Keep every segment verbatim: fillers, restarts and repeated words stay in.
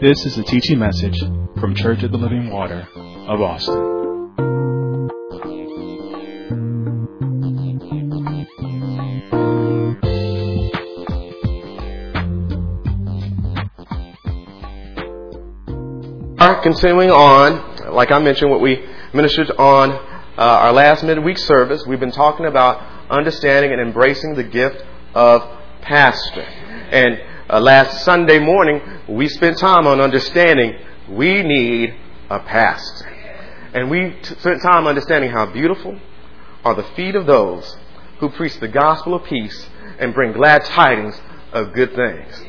This is a teaching message from Church of the Living Water of Austin. Right, continuing on, like I mentioned, what we ministered on uh, our last midweek service, we've been talking about understanding and embracing the gift of pastoring. And Uh, last Sunday morning, we spent time on understanding we need a pastor. And we t- spent time understanding how beautiful are the feet of those who preach the gospel of peace and bring glad tidings of good things.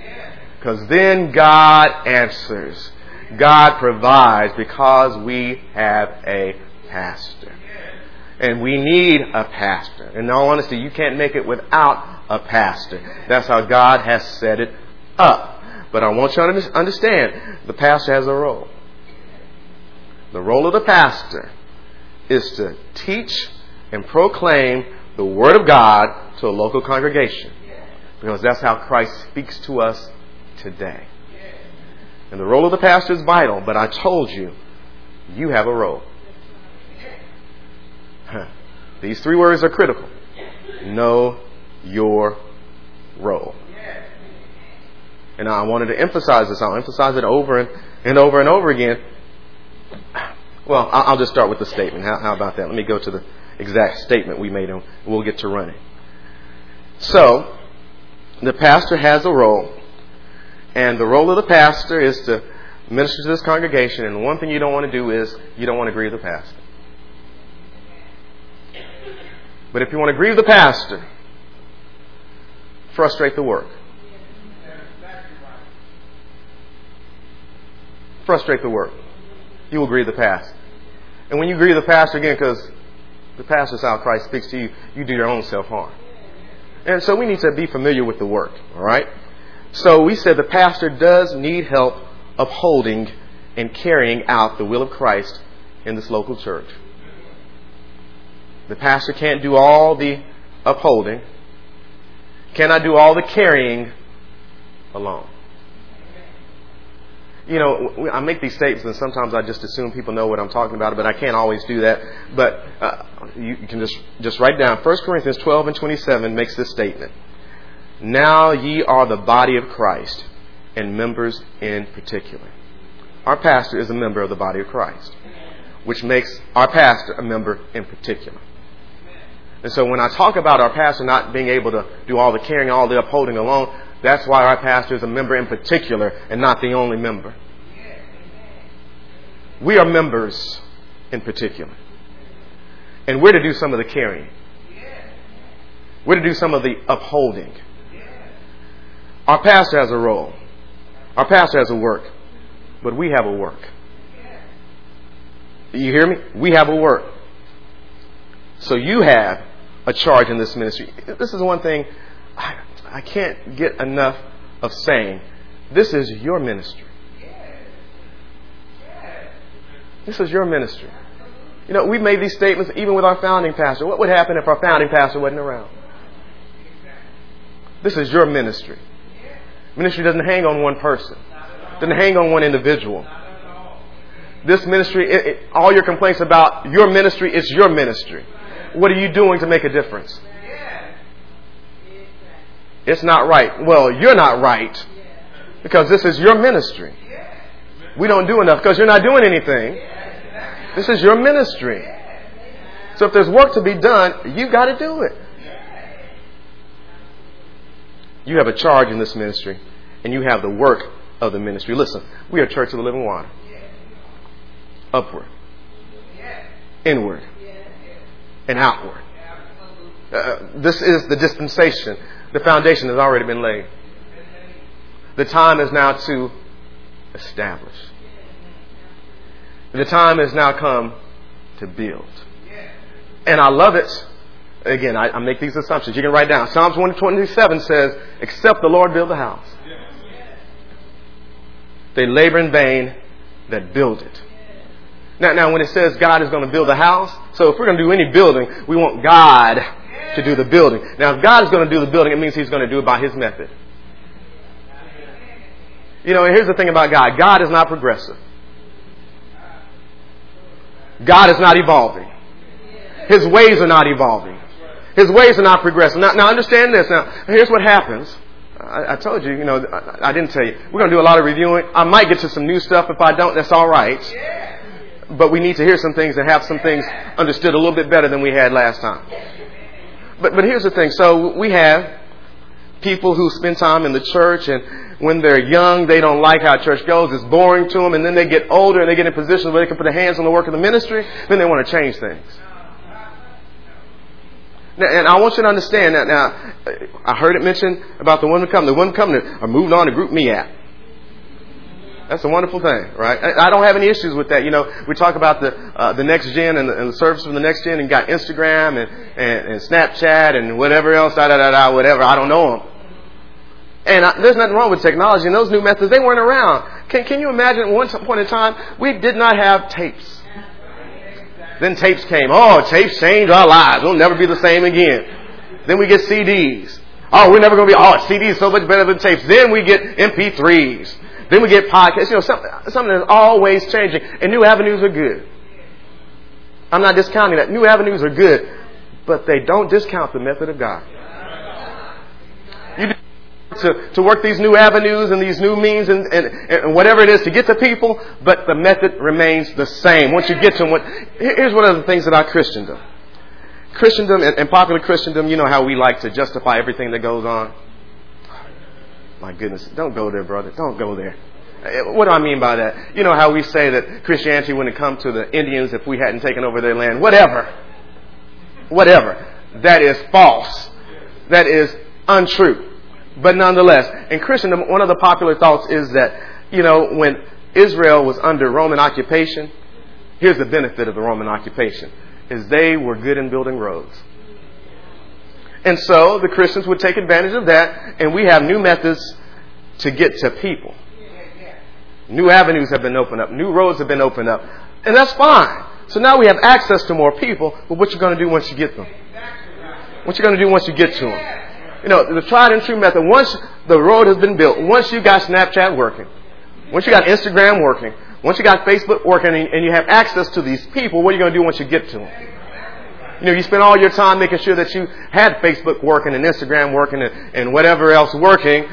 Because then God answers. God provides because we have a pastor. And we need a pastor. In all honesty, you can't make it without a pastor. That's how God has set it up. But I want you to understand, the pastor has a role. The role of the pastor is to teach and proclaim the Word of God to a local congregation, because that's how Christ speaks to us today. And the role of the pastor is vital, but I told you, you have a role. Huh. These three words are critical. Know your role. And I wanted to emphasize this. I'll emphasize it over and, and over and over again. Well, I'll just start with the statement. How, how about that? Let me go to the exact statement we made, and we'll get to running. So, the pastor has a role, and the role of the pastor is to minister to this congregation, and one thing you don't want to do is you don't want to grieve the pastor. But if you want to grieve the pastor, frustrate the work. Frustrate the work. You will grieve the pastor. And when you grieve the pastor, again, because the pastor is how Christ speaks to you, you do your own self-harm. And so we need to be familiar with the work, all right? So we said the pastor does need help upholding and carrying out the will of Christ in this local church. The pastor can't do all the upholding, cannot do all the carrying alone. You know, I make these statements, and sometimes I just assume people know what I'm talking about, but I can't always do that. But uh, you can just, just write down. First Corinthians twelve and twenty-seven makes this statement. Now ye are the body of Christ, and members in particular. Our pastor is a member of the body of Christ, which makes our pastor a member in particular. And so when I talk about our pastor not being able to do all the carrying, all the upholding alone, that's why our pastor is a member in particular and not the only member. We are members in particular. And we're to do some of the carrying. We're to do some of the upholding. Our pastor has a role. Our pastor has a work. But we have a work. You hear me? We have a work. So you have a charge in this ministry. This is one thing I, I can't get enough of saying. This is your ministry. This is your ministry. You know, we made these statements even with our founding pastor. What would happen if our founding pastor wasn't around? This is your ministry. Ministry doesn't hang on one person. Doesn't hang on one individual. This ministry, it, it, all your complaints about your ministry, it's your ministry. What are you doing to make a difference? It's not right. Well, you're not right because this is your ministry. We don't do enough because you're not doing anything. This is your ministry. So if there's work to be done, you got to do it. You have a charge in this ministry, and you have the work of the ministry. Listen, we are Church of the Living Water. Upward, inward, and outward. Uh, this is the dispensation. The foundation has already been laid. The time is now to establish. The time has now come to build. And I love it. Again, I, I make these assumptions. You can write down. Psalms one twenty-seven says, except the Lord build the house, they labor in vain that build it. Now, now, when it says God is going to build a house, so if we're going to do any building, we want God to do the building. Now, if God is going to do the building, it means He's going to do it by His method. You know, and here's the thing about God. God is not progressive. God is not evolving. His ways are not evolving. His ways are not progressing. Now, now understand this. Now, here's what happens. I, I told you, you know, I, I didn't tell you. We're going to do a lot of reviewing. I might get to some new stuff. If I don't, that's all right. But we need to hear some things and have some things understood a little bit better than we had last time. But but here's the thing. So we have people who spend time in the church, and when they're young, they don't like how church goes. It's boring to them. And then they get older and they get in positions where they can put their hands on the work of the ministry. Then they want to change things. Now, and I want you to understand that. Now, I heard it mentioned about the women coming. The women coming are moved on to Group Me app. That's a wonderful thing, right? I don't have any issues with that. You know, we talk about the uh, the next gen and the, and the service from the next gen, and got Instagram and, and, and Snapchat and whatever else, da da da da, whatever. I don't know them. And I, there's nothing wrong with technology and those new methods. They weren't around. Can Can you imagine? At one point in time, we did not have tapes. Then tapes came. Oh, tapes changed our lives. We'll never be the same again. Then we get C Ds. Oh, we're never going to be. Oh, C Ds so much better than tapes. Then we get M P threes. Then we get podcasts. You know, something, something that's always changing. And new avenues are good. I'm not discounting that. New avenues are good. But they don't discount the method of God. You do to, to work these new avenues and these new means and, and, and whatever it is to get to people, but the method remains the same. Once you get to them, what, here's one of the things about Christendom. Christendom and, and popular Christendom, you know how we like to justify everything that goes on. My goodness, don't go there, brother. Don't go there. What do I mean by that? You know how we say that Christianity wouldn't come to the Indians if we hadn't taken over their land. Whatever. Whatever. That is false. That is untrue. But nonetheless, in Christendom, one of the popular thoughts is that, you know, when Israel was under Roman occupation, here's the benefit of the Roman occupation, is they were good in building roads. And so the Christians would take advantage of that, and we have new methods to get to people. New avenues have been opened up. New roads have been opened up. And that's fine. So now we have access to more people, but what you're going to do once you get them? What you're going to do once you get to them? You know, the tried and true method, once the road has been built, once you got Snapchat working, once you got Instagram working, once you got Facebook working, and you have access to these people, what are you going to do once you get to them? You know, you spend all your time making sure that you had Facebook working and Instagram working and, and whatever else working.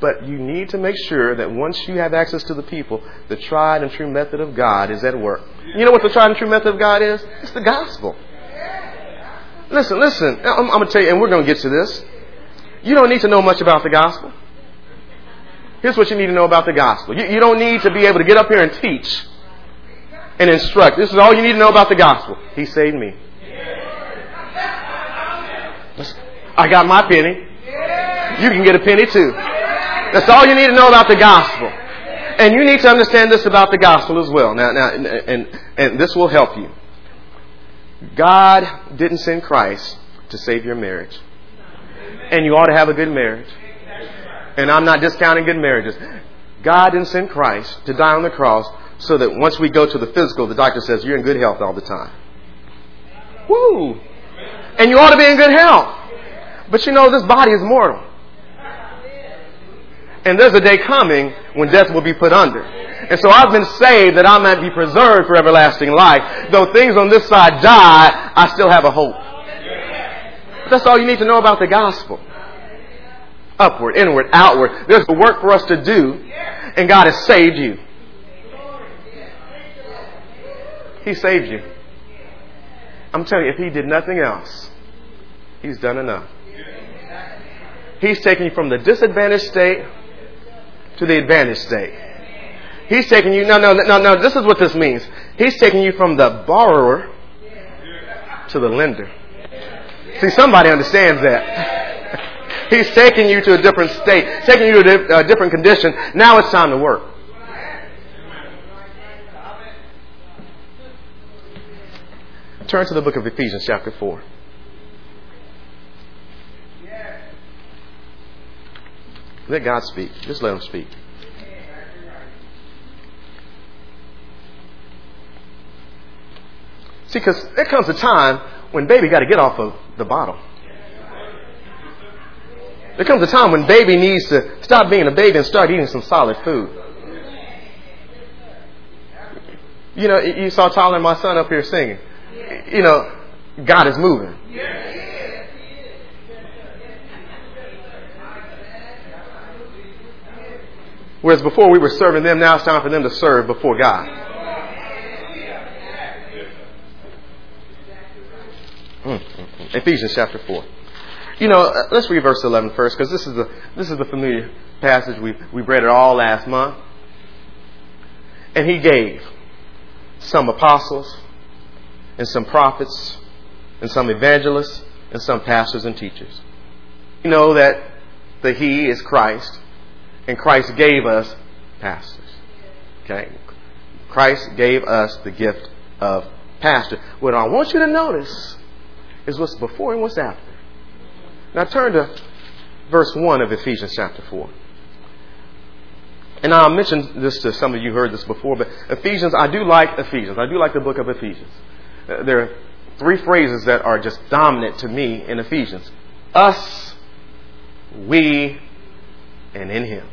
But you need to make sure that once you have access to the people, the tried and true method of God is at work. You know what the tried and true method of God is? It's the gospel. Listen, listen, I'm, I'm going to tell you, and we're going to get to this. You don't need to know much about the gospel. Here's what you need to know about the gospel. You, you don't need to be able to get up here and teach and instruct. This is all you need to know about the gospel. He saved me. I got my penny. You can get a penny too. That's all you need to know about the gospel. And you need to understand this about the gospel as well. Now, now, and, and, and this will help you. God didn't send Christ to save your marriage. And you ought to have a good marriage. And I'm not discounting good marriages. God didn't send Christ to die on the cross so that once we go to the physical, the doctor says, you're in good health all the time. Woo! And you ought to be in good health. But you know, this body is mortal. And there's a day coming when death will be put under. And so I've been saved that I might be preserved for everlasting life. Though things on this side die, I still have a hope. That's all you need to know about the gospel. Upward, inward, outward. There's the work for us to do, and God has saved you. He saved you. I'm telling you, if He did nothing else, He's done enough. He's taken you from the disadvantaged state to the advantaged state. He's taking you, no, no, no, no, this is what this means. He's taking you from the borrower to the lender. See, somebody understands that. He's taking you to a different state, taking you to a different condition. Now it's time to work. Turn to the book of Ephesians, chapter four. Let God speak. Just let Him speak. See, because there comes a time when baby got to get off of the bottle. There comes a time when baby needs to stop being a baby and start eating some solid food. You know, you saw Tyler and my son up here singing. You know, God is moving. Whereas before we were serving them, now it's time for them to serve before God. Mm-hmm. Ephesians chapter four. You know, let's read verse eleven first, because this is the this is the familiar passage we we read it all last month. And he gave some apostles, and some prophets, and some evangelists, and some pastors and teachers. You know that the He is Christ, and Christ gave us pastors. Okay, Christ gave us the gift of pastor. What I want you to notice is what's before and what's after. Now turn to verse one of Ephesians chapter four. And I'll mention this to some of you who heard this before, but Ephesians, I do like Ephesians. I do like the book of Ephesians. Uh, there are three phrases that are just dominant to me in Ephesians. Us, we, and in Him.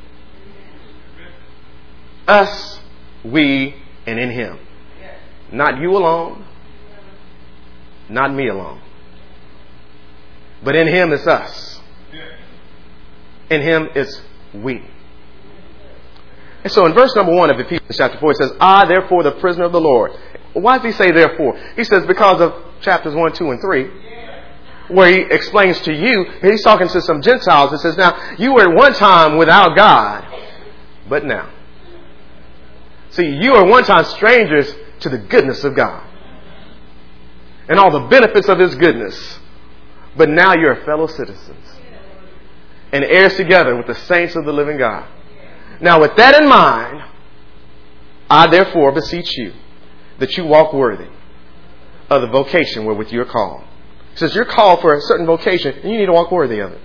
Us, we, and in Him. Not you alone. Not me alone. But in Him it's us. In Him it's we. And so in verse number one of Ephesians chapter four, it says, I, therefore, the prisoner of the Lord. Why does he say therefore? He says because of chapters one, two, and three, where he explains to you, he's talking to some Gentiles and says, now, you were at one time without God, but now. See, you were one time strangers to the goodness of God and all the benefits of His goodness. But now you're fellow citizens and heirs together with the saints of the living God. Now with that in mind, I therefore beseech you that you walk worthy of the vocation wherewith you are called. Since you're called for a certain vocation, you need to walk worthy of it.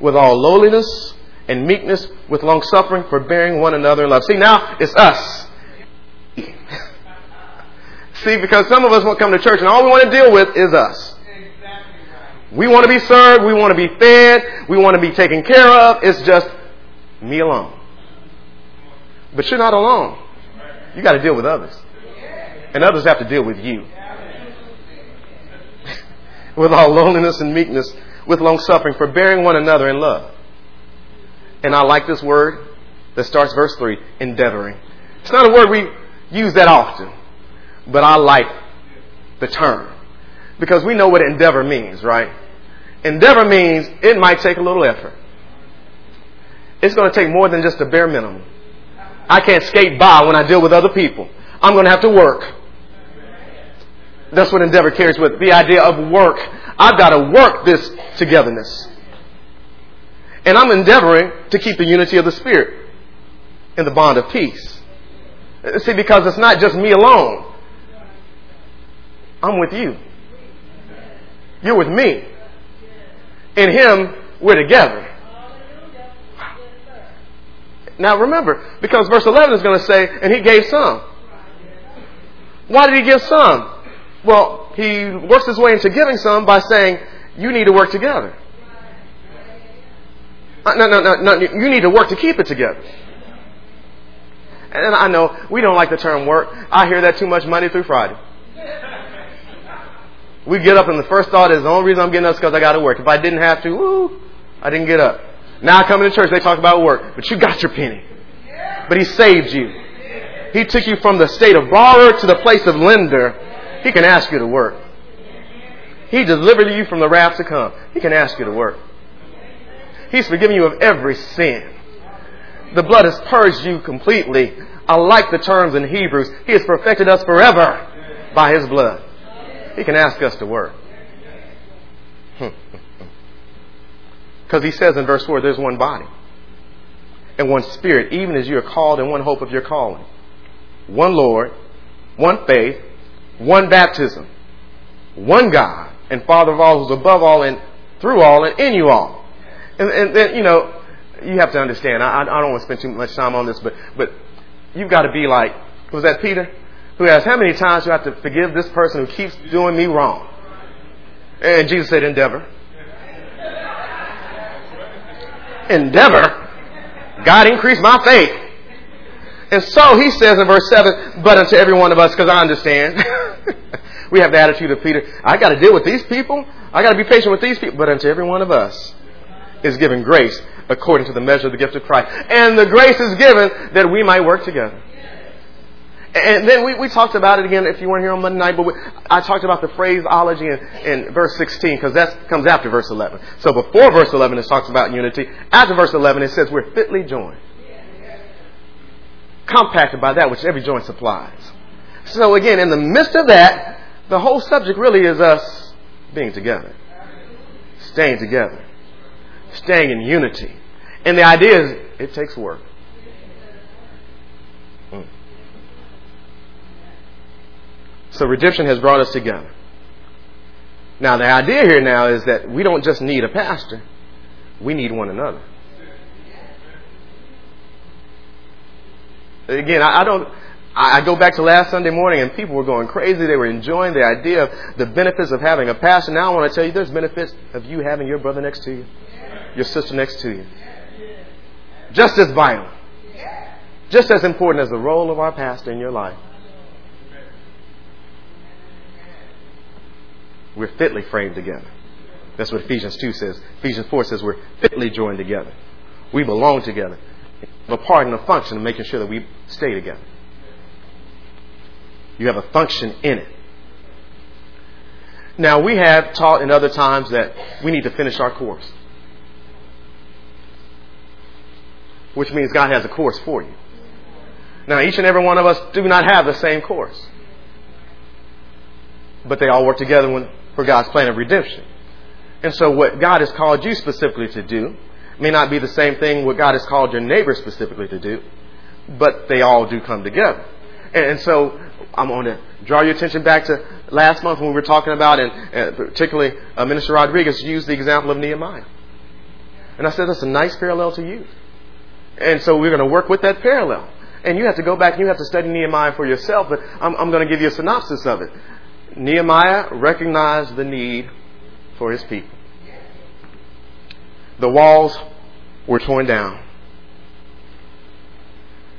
With all lowliness and meekness, with long suffering, forbearing one another in love. See, now it's us. See, because some of us won't come to church and all we want to deal with is us. We want to be served. We want to be fed. We want to be taken care of. It's just me alone. But you're not alone. You got to deal with others. And others have to deal with you. With all loneliness and meekness, with long suffering, forbearing one another in love. And I like this word that starts verse three, endeavoring. It's not a word we use that often, but I like the term because we know what endeavor means, right? Endeavor means it might take a little effort. It's going to take more than just a bare minimum. I can't skate by when I deal with other people. I'm going to have to work. That's what endeavor carries with it, the idea of work. I've got to work this togetherness. And I'm endeavoring to keep the unity of the Spirit in the bond of peace. See, because it's not just me alone. I'm with you. You're with me. In Him, we're together. Now remember, because verse eleven is going to say, and He gave some. Why did He give some? Well, He works His way into giving some by saying, you need to work together. No, no, no, no. You need to work to keep it together. And I know we don't like the term work. I hear that too much Monday through Friday. We get up and the first thought is, the only reason I'm getting up is because I got to work. If I didn't have to, woo, I didn't get up. Now I come to church, they talk about work. But you got your penny. But He saved you. He took you from the state of borrower to the place of lender. He can ask you to work. He delivered you from the wrath to come. He can ask you to work. He's forgiven you of every sin. The blood has purged you completely. I like the terms in Hebrews. He has perfected us forever by His blood. He can ask us to work. Because He says in verse four, there's one body and one Spirit, even as you are called in one hope of your calling. One Lord, one faith, one baptism, one God and Father of all, who's above all and through all and in you all. And, and then, you know, you have to understand, I, I don't want to spend too much time on this, but, but you've got to be like, was that Peter? Who asked, how many times do I have to forgive this person who keeps doing me wrong? And Jesus said, endeavor. that endeavor, God increased my faith. And so he says in verse seven, but unto every one of us, because I understand, we have the attitude of Peter, I got to deal with these people. I got to be patient with these people. But unto every one of us is given grace according to the measure of the gift of Christ. And the grace is given that we might work together. And then we, we talked about it again, if you weren't here on Monday night, but we, I talked about the phraseology in, in verse sixteen, because that comes after verse eleven. So before verse eleven, it talks about unity. After verse eleven, it says we're fitly joined, compacted by that which every joint supplies. So again, in the midst of that, the whole subject really is us being together, staying together, staying in unity. And the idea is it takes work. So redemption has brought us together. Now, the idea here now is that we don't just need a pastor. We need one another. Again, I don't. I go back to last Sunday morning and people were going crazy. They were enjoying the idea of the benefits of having a pastor. Now I want to tell you there's benefits of you having your brother next to you, your sister next to you. Just as vital. Just as important as the role of our pastor in your life. We're fitly framed together. That's what Ephesians two says. Ephesians four says we're fitly joined together. We belong together. We have a part in a function of making sure that we stay together. You have a function in it. Now, we have taught in other times that we need to finish our course, which means God has a course for you. Now, each and every one of us do not have the same course, but they all work together when, for God's plan of redemption. And so what God has called you specifically to do may not be the same thing what God has called your neighbor specifically to do, but they all do come together. And so I'm going to draw your attention back to last month when we were talking about, and particularly Minister Rodriguez used the example of Nehemiah. And I said that's a nice parallel to use. And so we're going to work with that parallel. And you have to go back and you have to study Nehemiah for yourself, but I'm, I'm going to give you a synopsis of it. Nehemiah recognized the need for his people. The walls were torn down.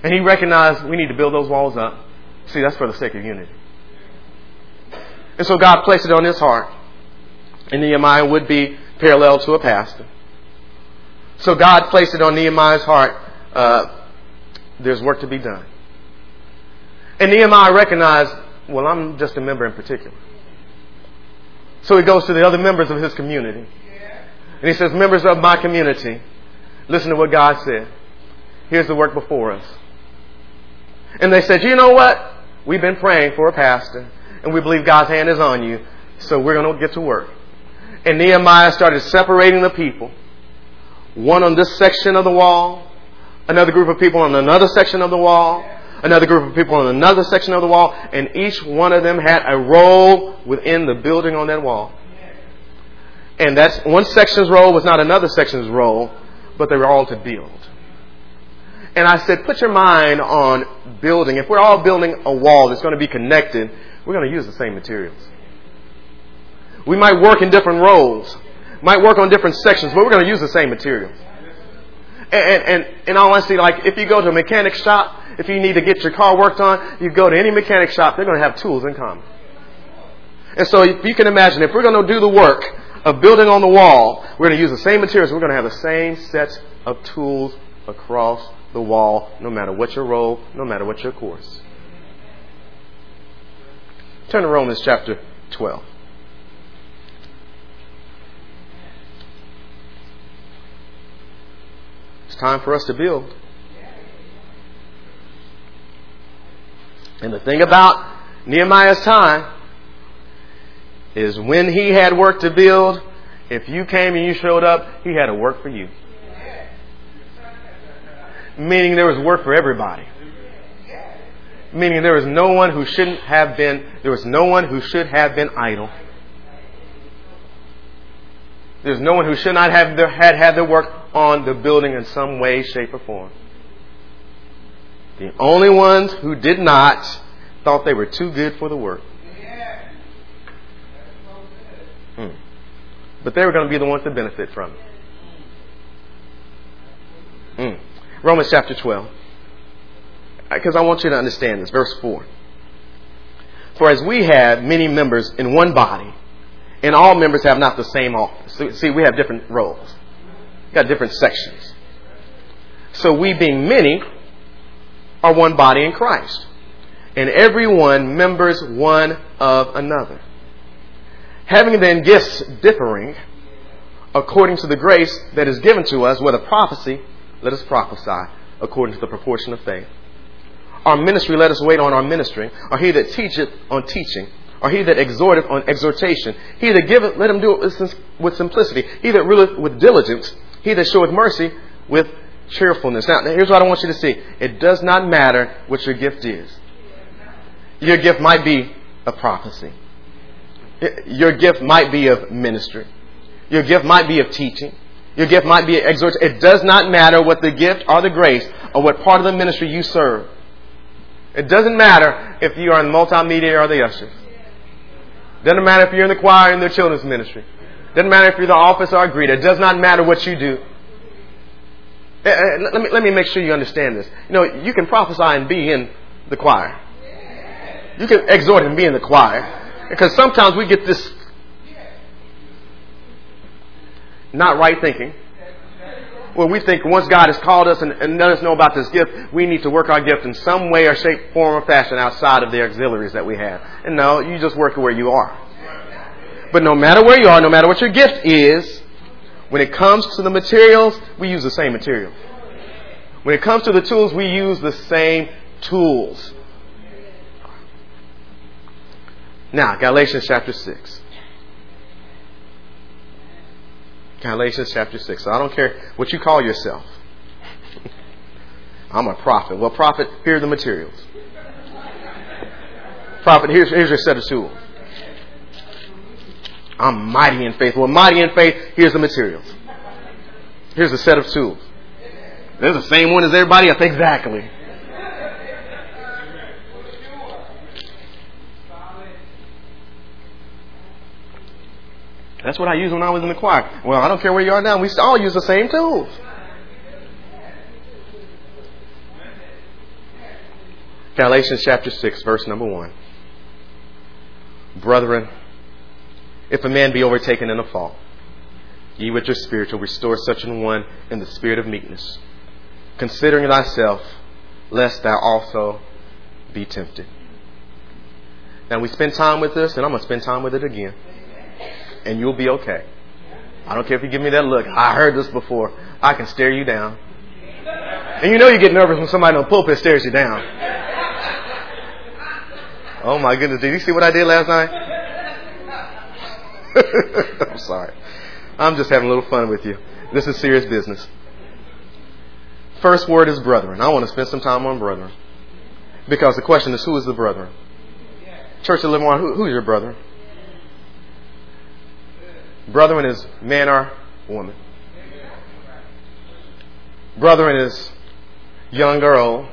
And he recognized we need to build those walls up. See, that's for the sake of unity. And so God placed it on his heart. And Nehemiah would be parallel to a pastor. So God placed it on Nehemiah's heart. Uh, there's work to be done. And Nehemiah recognized, well, I'm just a member in particular. So he goes to the other members of his community. And he says, members of my community, listen to what God said. Here's the work before us. And they said, you know what? We've been praying for a pastor, and we believe God's hand is on you, so we're going to get to work. And Nehemiah started separating the people. One on this section of the wall, another group of people on another section of the wall, another group of people on another section of the wall, and each one of them had a role within the building on that wall. And that's one section's role was not another section's role, but they were all to build. And I said, put your mind on building. If we're all building a wall that's going to be connected, we're going to use the same materials. We might work in different roles, might work on different sections, but we're going to use the same materials. And, and, and in all honesty, like if you go to a mechanic shop, if you need to get your car worked on, you go to any mechanic shop, they're going to have tools in common. And so if you can imagine, if we're going to do the work of building on the wall, we're going to use the same materials. We're going to have the same sets of tools across the wall, no matter what your role, no matter what your course. Turn to Romans chapter twelve. It's time for us to build. And the thing about Nehemiah's time is when he had work to build, if you came and you showed up, he had a work for you. Meaning there was work for everybody. Meaning there was no one who shouldn't have been, there was no one who should have been idle. There's no one who should not have their, had had their work on the building in some way, shape, or form. The only ones who did not thought they were too good for the work. Hmm. But they were going to be the ones to benefit from it. Mm. Romans chapter twelve. Because I want you to understand this. Verse four. For as we have many members in one body, and all members have not the same office. See, we have different roles. We've got different sections. So we being many are one body in Christ, and everyone members one of another. Having then gifts differing according to the grace that is given to us, whether prophecy, let us prophesy according to the proportion of faith. Our ministry, let us wait on our ministering. Or he that teacheth on teaching. Or he that exhorteth on exhortation. He that giveth, let him do it with simplicity. He that ruleth with diligence. He that showeth mercy with cheerfulness. Now, here's what I want you to see. It does not matter what your gift is. Your gift might be a prophecy. Your gift might be of ministry. Your gift might be of teaching. Your gift might be of exhortation. It does not matter what the gift or the grace or what part of the ministry you serve. It doesn't matter if you are in multimedia or the ushers. Doesn't matter if you're in the choir or in the children's ministry. Doesn't matter if you're the office or a greeter. It does not matter what you do. Let me let me make sure you understand this. You know, you can prophesy and be in the choir. You can exhort and be in the choir, because sometimes we get this not right thinking. Well, we think once God has called us and, and let us know about this gift, we need to work our gift in some way or shape, form, or fashion outside of the auxiliaries that we have. And no, you just work where you are. But no matter where you are, no matter what your gift is, when it comes to the materials, we use the same material. When it comes to the tools, we use the same tools. Now, Galatians chapter six. Galatians chapter six. So I don't care what you call yourself. I'm a prophet. Well, prophet, here are the materials. Prophet, here's, here's your set of tools. I'm mighty in faith. Well, mighty in faith, here's the materials. Here's the set of tools. They're the same one as everybody else. Exactly. That's what I used when I was in the choir. Well, I don't care where you are now. We all use the same tools. Galatians chapter six, verse number one. Brethren, if a man be overtaken in a fault, ye with your spirit will restore such an one in the spirit of meekness, considering thyself, lest thou also be tempted. Now, we spend time with this, and I'm going to spend time with it again. And you'll be okay. I don't care if you give me that look. I heard this before. I can stare you down. And you know you get nervous when somebody on the pulpit stares you down. Oh my goodness. Did you see what I did last night? I'm sorry. I'm just having a little fun with you. This is serious business. First word is brethren. I want to spend some time on brethren. Because the question is, who is the brethren? Church of the Living Water, who, who is your brethren? Brethren is man or woman. Brethren is young or old.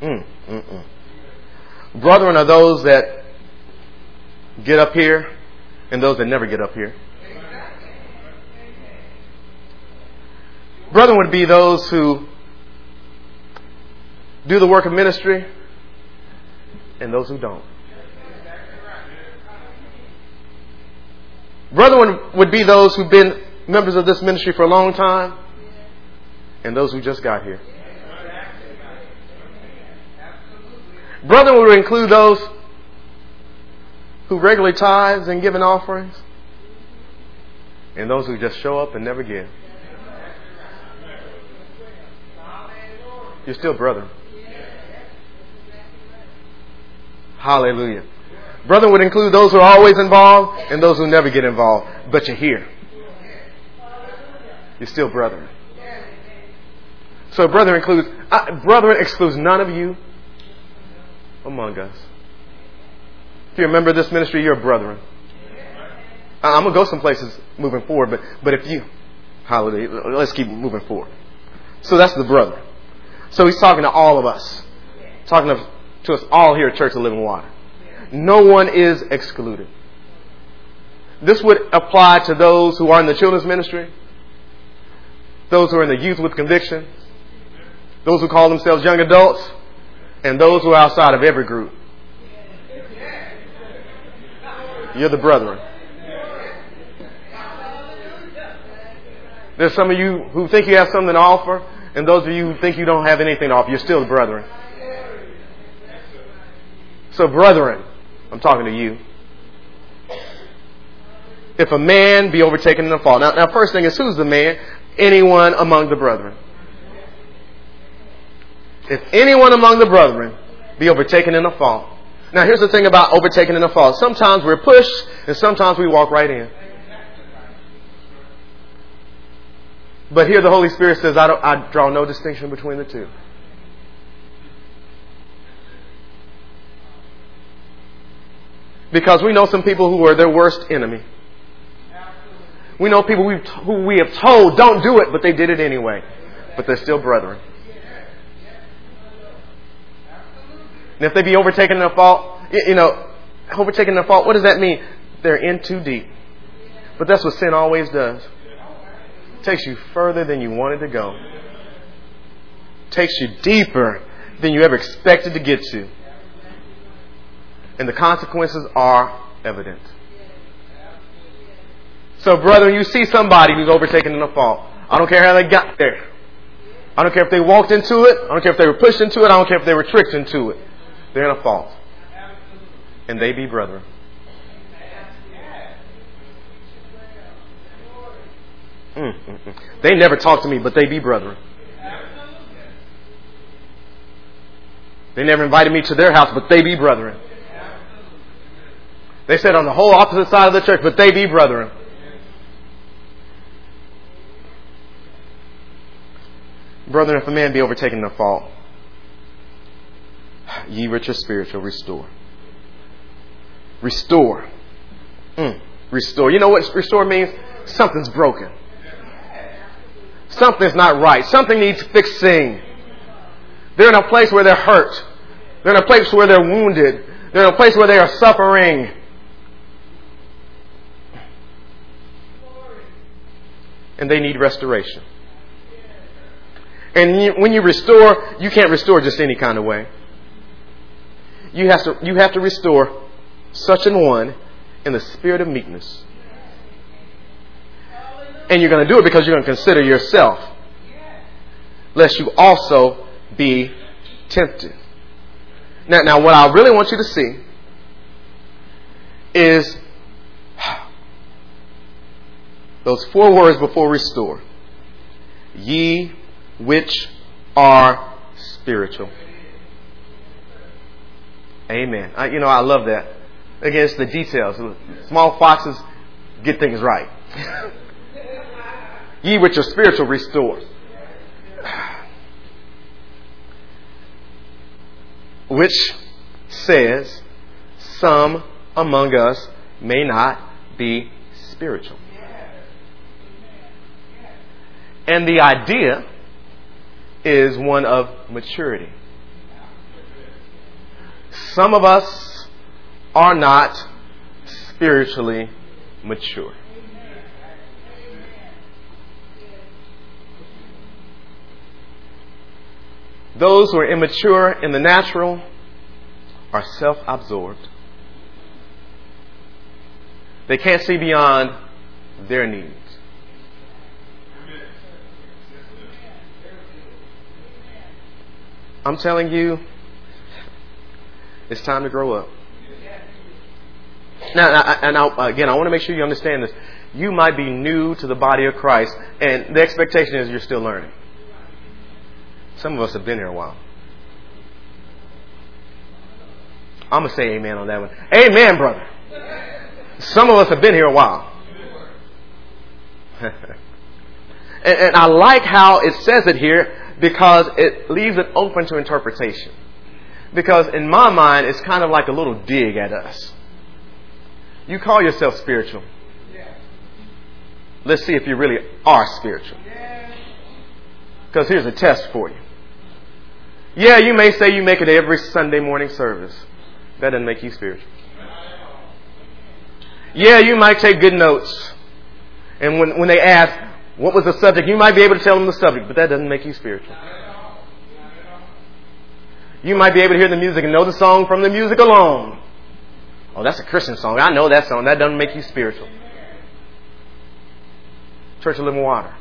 Mm, mm, mm. Brethren are those that get up here and those that never get up here. Brethren would be those who do the work of ministry and those who don't. Brethren would be those who've been members of this ministry for a long time and those who just got here. Brethren would include those who regularly tithes and give in offerings and those who just show up and never give. You're still brethren. Hallelujah. Brethren would include those who are always involved and those who never get involved. But you're here. You're still brethren. So brethren includes, uh, brethren excludes none of you among us. If you remember this ministry, you're brethren. I'm going to go some places moving forward, but, but if you, hallelujah, let's keep moving forward. So that's the brethren. So he's talking to all of us. Talking to, to us all here at Church of Living Water. No one is excluded. This would apply to those who are in the children's ministry, those who are in the youth with conviction, those who call themselves young adults, and those who are outside of every group. You're the brethren. There's some of you who think you have something to offer, and those of you who think you don't have anything to offer. You're still the brethren. So brethren, I'm talking to you. If a man be overtaken in a fault. Now, now first thing is, who's the man? Anyone among the brethren. If anyone among the brethren be overtaken in a fault. Now, here's the thing about overtaken in a fault. Sometimes we're pushed, and sometimes we walk right in. But here the Holy Spirit says, I, don't, I draw no distinction between the two. Because we know some people who are their worst enemy. We know people we've, who we have told don't do it, but they did it anyway. But they're still brethren. And if they be overtaken in a fault, you know, overtaken in a fault, what does that mean? They're in too deep. But that's what sin always does. Takes you further than you wanted to go. Takes you deeper than you ever expected to get to. And the consequences are evident. So, brethren, you see somebody who's overtaken in a fault. I don't care how they got there. I don't care if they walked into it. I don't care if they were pushed into it. I don't care if they were tricked into it. They're in a fault. And they be brethren. Mm-mm-mm. They never talk to me, but they be brethren. They never invited me to their house, but they be brethren. They sat on the whole opposite side of the church, but they be brethren. Brethren, if a man be overtaken in a fault, ye which are spiritual, restore. Restore. Mm, restore. You know what restore means? Something's broken. Something's not right. Something needs fixing. They're in a place where they're hurt. They're in a place where they're wounded. They're in a place where they are suffering. And they need restoration. And when you restore, you can't restore just any kind of way. You have to, you have to restore such an one in the spirit of meekness. And you're going to do it because you're going to consider yourself, lest you also be tempted. Now, now what I really want you to see is those four words before restore. Ye which are spiritual. Amen. I, you know, I love that. Again, it's the details. Small foxes get things right. Ye which are spiritual, restore. Which says some among us may not be spiritual. And the idea is one of maturity. Some of us are not spiritually mature. Those who are immature in the natural are self-absorbed. They can't see beyond their needs. I'm telling you, it's time to grow up. Now, and I, again, I want to make sure you understand this. You might be new to the body of Christ, and the expectation is you're still learning. Some of us have been here a while. I'm going to say amen on that one. Amen, brother. Some of us have been here a while. and, and I like how it says it here because it leaves it open to interpretation. Because in my mind, it's kind of like a little dig at us. You call yourself spiritual. Let's see if you really are spiritual. Because here's a test for you. Yeah, you may say you make it every Sunday morning service. That doesn't make you spiritual. Yeah, you might take good notes. And when, when they ask, What was the subject? You might be able to tell them the subject, but that doesn't make you spiritual. You might be able to hear the music and know the song from the music alone. Oh, that's a Christian song. I know that song. That doesn't make you spiritual. Church of Living Water.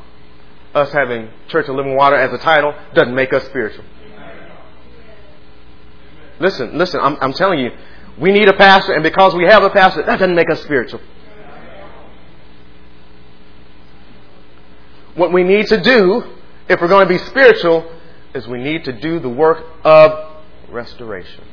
Us having Church of Living Water as a title doesn't make us spiritual. Listen, listen, I'm, I'm telling you, we need a pastor, and because we have a pastor, that doesn't make us spiritual. What we need to do, if we're going to be spiritual, is we need to do the work of restoration.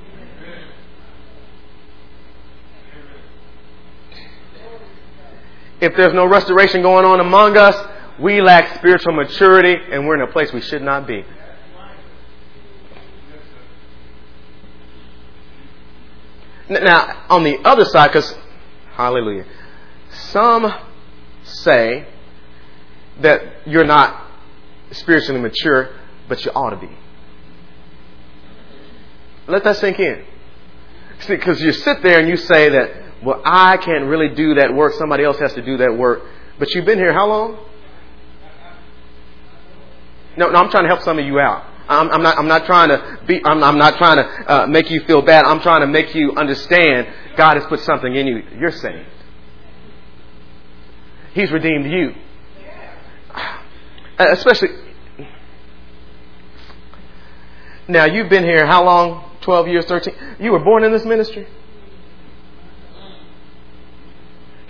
If there's no restoration going on among us, we lack spiritual maturity and we're in a place we should not be. Now, on the other side, because, hallelujah, some say that you're not spiritually mature, but you ought to be. Let that sink in. See, because you sit there and you say that, well, I can't really do that work. Somebody else has to do that work. But you've been here how long? No, no. I'm trying to help some of you out. I'm, I'm not. I'm not trying to be. I'm, I'm not trying to uh, make you feel bad. I'm trying to make you understand. God has put something in you. You're saved. He's redeemed you. Especially now. You've been here how long? Twelve years, thirteen. You were born in this ministry.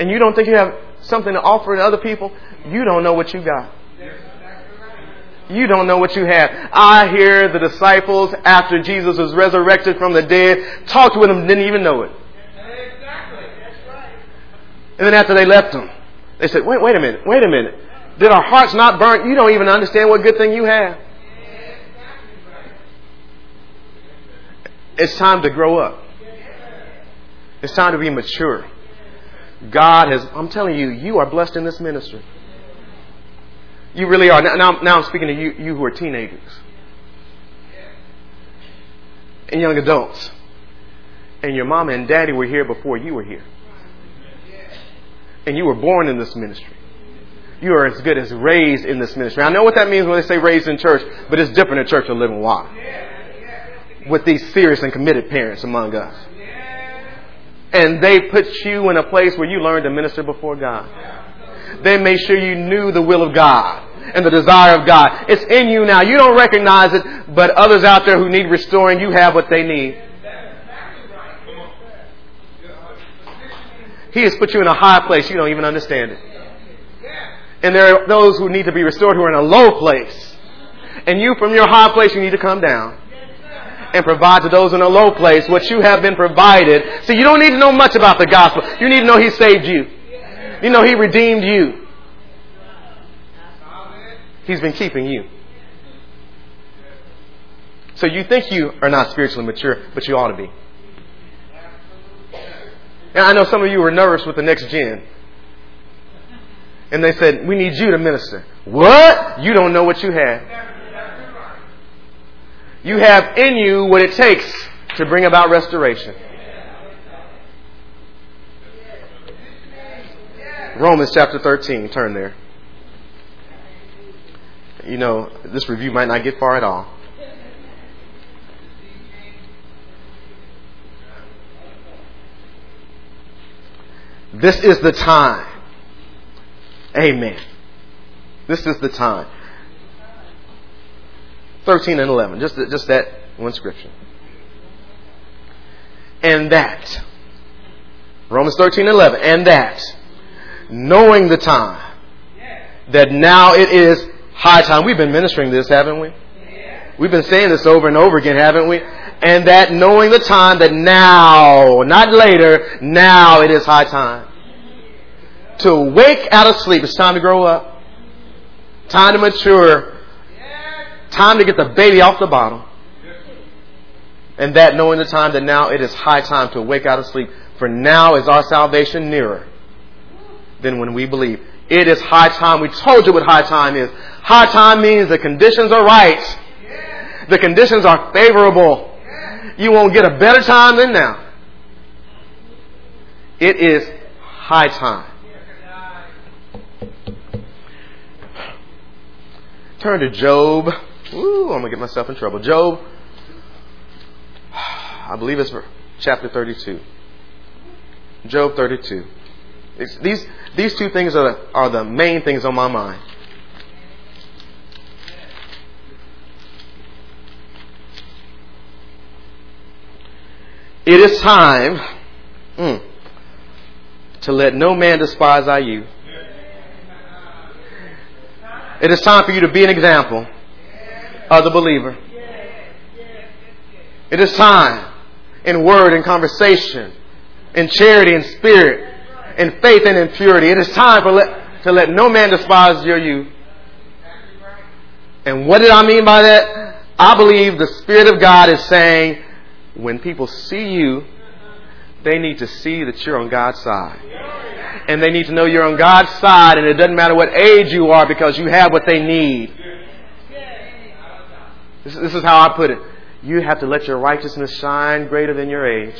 And you don't think you have something to offer to other people, you don't know what you got. You don't know what you have. I hear the disciples, after Jesus was resurrected from the dead, talked with him, didn't even know it. Exactly. That's right. And then after they left him, they said, wait, wait a minute, wait a minute. Did our hearts not burn? You don't even understand what good thing you have. It's time to grow up. It's time to be mature. God has, I'm telling you, you are blessed in this ministry. You really are. Now, now, now I'm speaking to you, you who are teenagers and young adults. And your mama and daddy were here before you were here. And you were born in this ministry. You are as good as raised in this ministry. I know what that means when they say raised in church, but it's different in Church of Living Water. With these serious and committed parents among us. And they put you in a place where you learned to minister before God. They made sure you knew the will of God and the desire of God. It's in you now. You don't recognize it, but others out there who need restoring, you have what they need. He has put you in a high place. You don't even understand it. And there are those who need to be restored who are in a low place. And you, from your high place, you need to come down and provide to those in a low place what you have been provided. See, you don't need to know much about the gospel. You need to know He saved you. You know He redeemed you. He's been keeping you. So you think you are not spiritually mature, but you ought to be. And I know some of you were nervous with the next gen. And they said, we need you to minister. What? You don't know what you have. You have in you what it takes to bring about restoration. Romans chapter thirteen, turn there. You know, this review might not get far at all. This is the time. Amen. This is the time. thirteen and eleven, just, just that one scripture. And that, Romans thirteen and eleven, and that, knowing the time, that now it is high time. We've been ministering this, haven't we? We've been saying this over and over again, haven't we? And that, knowing the time, that now, not later, now it is high time. To wake out of sleep. It's time to grow up. Time to mature. Time to get the baby off the bottle. And that knowing the time, that now it is high time to wake out of sleep. For now is our salvation nearer than when we believe. It is high time. We told you what high time is. High time means the conditions are right. The conditions are favorable. You won't get a better time than now. It is high time. Turn to Job. Ooh, I'm going to get myself in trouble. Job, I believe it's chapter thirty-two. Job thirty-two. It's, these these two things are the, are the main things on my mind. It is time mm, to let no man despise you. It is time for you to be an example of the believer. It is time in word and conversation, in charity and spirit, in faith and in purity. It is time for let, to let no man despise your youth. And what did I mean by that? I believe the Spirit of God is saying, when people see you, they need to see that you're on God's side. And they need to know you're on God's side, and it doesn't matter what age you are, because you have what they need. This, this is how I put it. You have to let your righteousness shine greater than your age.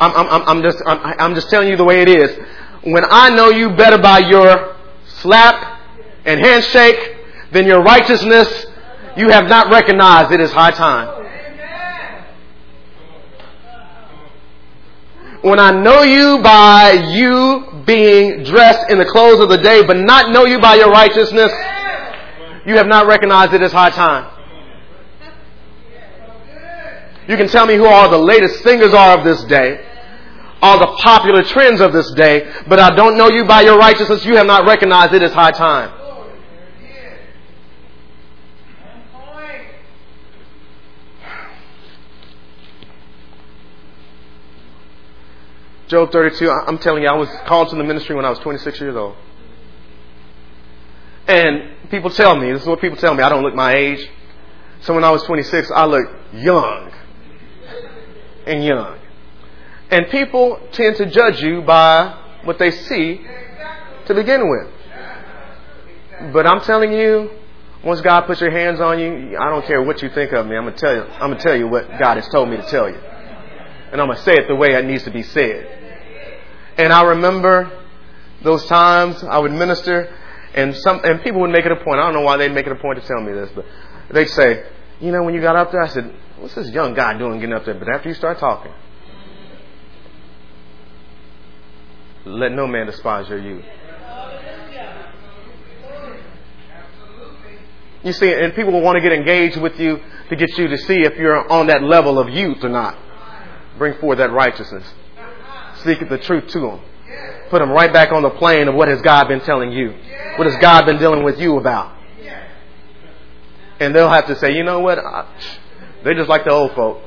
I'm, I'm, I'm just, I'm, I'm just telling you the way it is. When I know you better by your slap and handshake than your righteousness, you have not recognized it is high time. When I know you by you being dressed in the clothes of the day, but not know you by your righteousness, you have not recognized it as high time. You can tell me who all the latest singers are of this day, all the popular trends of this day, but I don't know you by your righteousness, you have not recognized it as high time. Job thirty-two, I'm telling you, I was called to the ministry when I was twenty-six years old. And people tell me, this is what people tell me, I don't look my age. So when I was twenty-six, I looked young and young. And people tend to judge you by what they see to begin with. But I'm telling you, once God puts your hands on you, I don't care what you think of me, I'm going to tell you, I'm going to tell you what God has told me to tell you. And I'm going to say it the way it needs to be said. And I remember those times I would minister, and some and people would make it a point. I don't know why they'd make it a point to tell me this, but they'd say, you know, when you got up there, I said, what's this young guy doing getting up there? But after you start talking, let no man despise your youth. You see, and people will want to get engaged with you to get you to see if you're on that level of youth or not. Bring forth that righteousness. Speak the truth to them. Put them right back on the plane of what has God been telling you. What has God been dealing with you about? And they'll have to say, you know what? They're just like the old folk.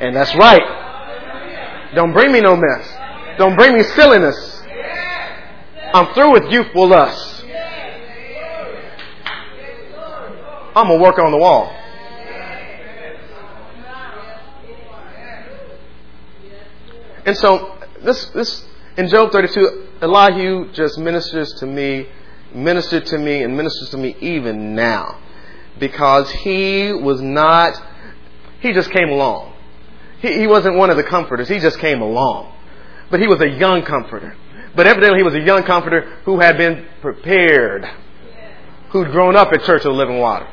And that's right. Don't bring me no mess. Don't bring me silliness. I'm through with youthful lust. I'm going to work on the wall. And so, this this in Job thirty-two, Elihu just ministers to me, ministered to me, and ministers to me even now. Because he was not, he just came along. He, he wasn't one of the comforters, he just came along. But he was a young comforter. But evidently he was a young comforter who had been prepared, who'd grown up at Church of the Living Water,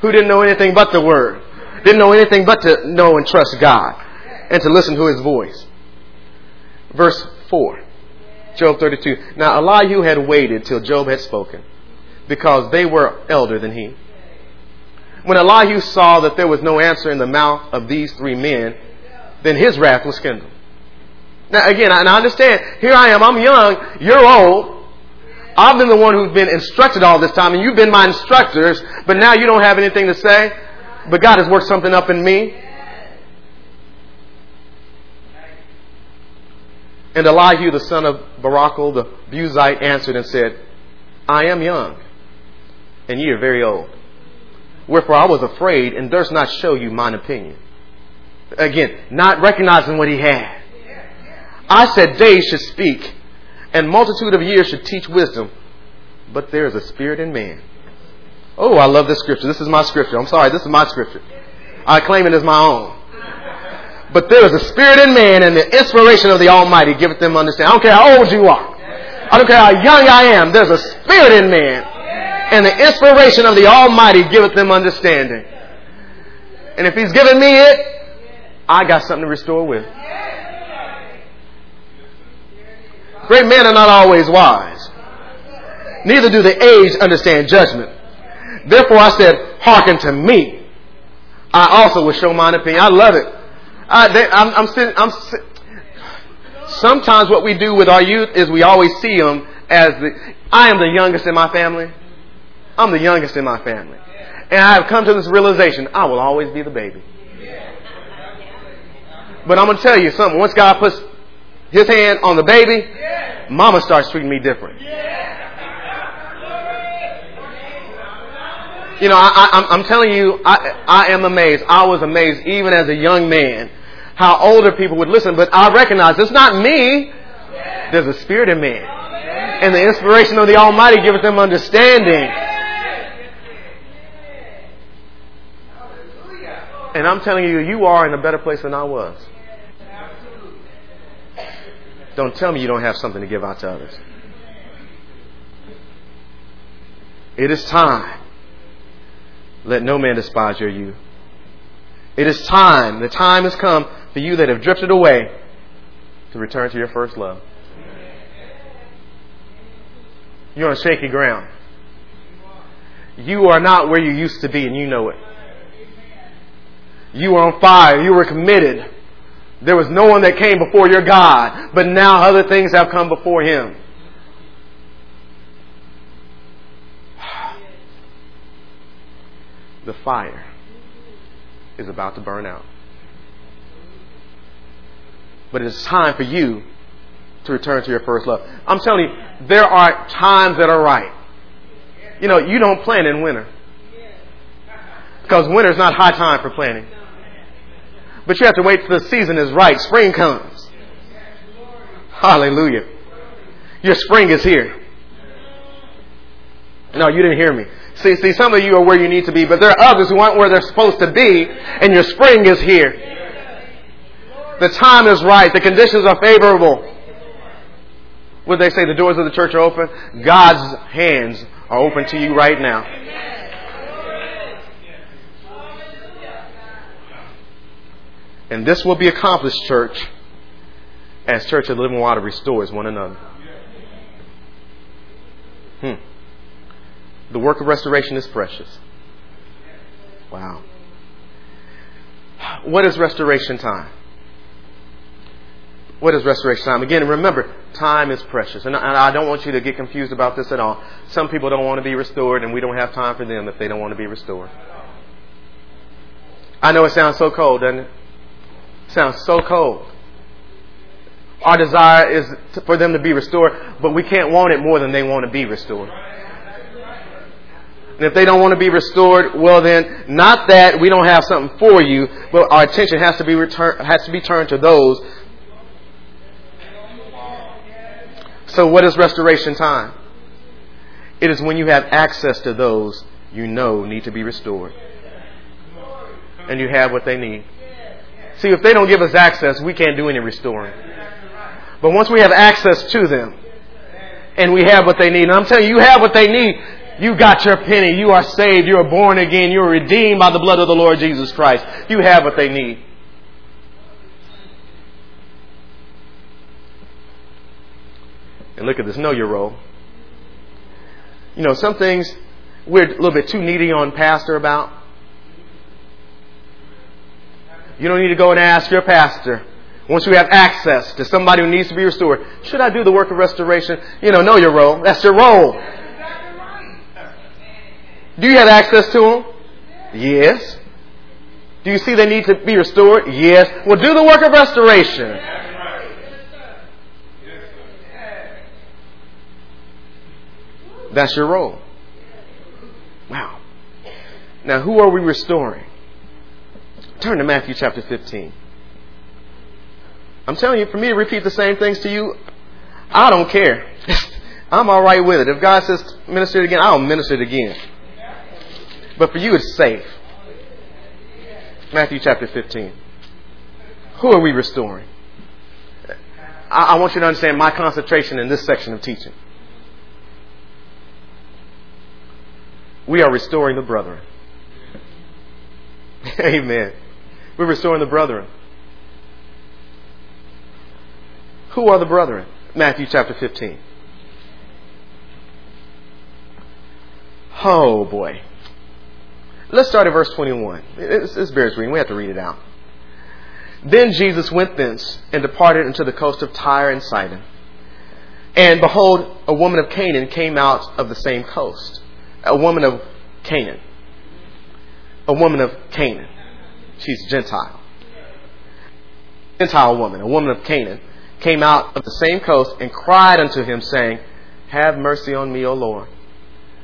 who didn't know anything but the Word. Didn't know anything but to know and trust God and to listen to His voice. Verse four, Job thirty-two. Now Elihu had waited till Job had spoken, because they were elder than he. When Elihu saw that there was no answer in the mouth of these three men, then his wrath was kindled. Now again, and I understand, here I am, I'm young, you're old. I've been the one who's been instructed all this time, and you've been my instructors, but now you don't have anything to say? But God has worked something up in me. And Elihu, the son of Barachel, the Buzite, answered and said, I am young, and ye are very old. Wherefore I was afraid, and durst not show you mine opinion. Again, not recognizing what he had. I said days should speak, and multitude of years should teach wisdom. But there is a spirit in man. Oh, I love this scripture. This is my scripture. I'm sorry, this is my scripture. I claim it as my own. But there is a spirit in man, and the inspiration of the Almighty giveth them understanding. I don't care how old you are. I don't care how young I am. There's a spirit in man. And the inspiration of the Almighty giveth them understanding. And if He's given me it, I got something to restore with. Great men are not always wise. Neither do the aged understand judgment. Therefore I said, hearken to me. I also will show mine opinion. I love it. I, they, I'm, I'm sitting... I'm sit- Sometimes what we do with our youth is we always see them as the... I am the youngest in my family. I'm the youngest in my family. And I have come to this realization, I will always be the baby. But I'm going to tell you something. Once God puts His hand on the baby, Mama starts treating me different. You know, I, I, I'm telling you, I, I am amazed. I was amazed even as a young man how older people would listen. But I recognize it's not me. There's a spirit in man. And the inspiration of the Almighty giveth them understanding. And I'm telling you, you are in a better place than I was. Don't tell me you don't have something to give out to others. It is time. Let no man despise your youth. It is time. The time has come for you that have drifted away to return to your first love. You're on shaky ground. You are not where you used to be, and you know it. You were on fire. You were committed. There was no one that came before your God, but now other things have come before Him. The fire is about to burn out. But it's time for you to return to your first love. I'm telling you, there are times that are right. You know, you don't plan in winter. Because winter's not high time for planting. But you have to wait till the season is right. Spring comes. Hallelujah. Your spring is here. No, you didn't hear me. See, see, some of you are where you need to be, but there are others who aren't where they're supposed to be, and your spring is here. The time is right. The conditions are favorable. Would they say the doors of the church are open? God's hands are open to you right now. And this will be accomplished, church, as Church of the Living Water restores one another. Hmm. The work of restoration is precious. Wow. What is restoration time? What is restoration time? Again, remember, time is precious. And I don't want you to get confused about this at all. Some people don't want to be restored, and we don't have time for them if they don't want to be restored. I know it sounds so cold, doesn't it? It sounds so cold. Our desire is for them to be restored, but we can't want it more than they want to be restored. And if they don't want to be restored, well then, not that we don't have something for you, but our attention has to be returned, has to be turned to those. So what is restoration time? It is when you have access to those you know need to be restored. And you have what they need. See, if they don't give us access, we can't do any restoring. But once we have access to them, and we have what they need, and I'm telling you, you have what they need. You got your penny. You are saved. You are born again. You are redeemed by the blood of the Lord Jesus Christ. You have what they need. And look at this. Know your role. You know, some things we're a little bit too needy on pastor about. You don't need to go and ask your pastor. Once you have access to somebody who needs to be restored, should I do the work of restoration? You know, know your role. That's your role. Do you have access to them? Yes. Do you see they need to be restored? Yes. Well, do the work of restoration. That's your role. Wow. Now, who are we restoring? Turn to Matthew chapter fifteen. I'm telling you, for me to repeat the same things to you, I don't care. I'm all right with it. If God says minister it again, I'll minister it again. But for you, it's safe. Matthew chapter fifteen. Who are we restoring? I, I want you to understand my concentration in this section of teaching. We are restoring the brethren. Amen. We're restoring the brethren. Who are the brethren? Matthew chapter fifteen. Oh boy. Let's start at verse twenty-one. It's, it's bears reading. We have to read it out. Then Jesus went thence and departed into the coast of Tyre and Sidon. And behold, a woman of Canaan came out of the same coast. A woman of Canaan. A woman of Canaan. She's a Gentile. Gentile woman, a woman of Canaan, came out of the same coast and cried unto him, saying, Have mercy on me, O Lord,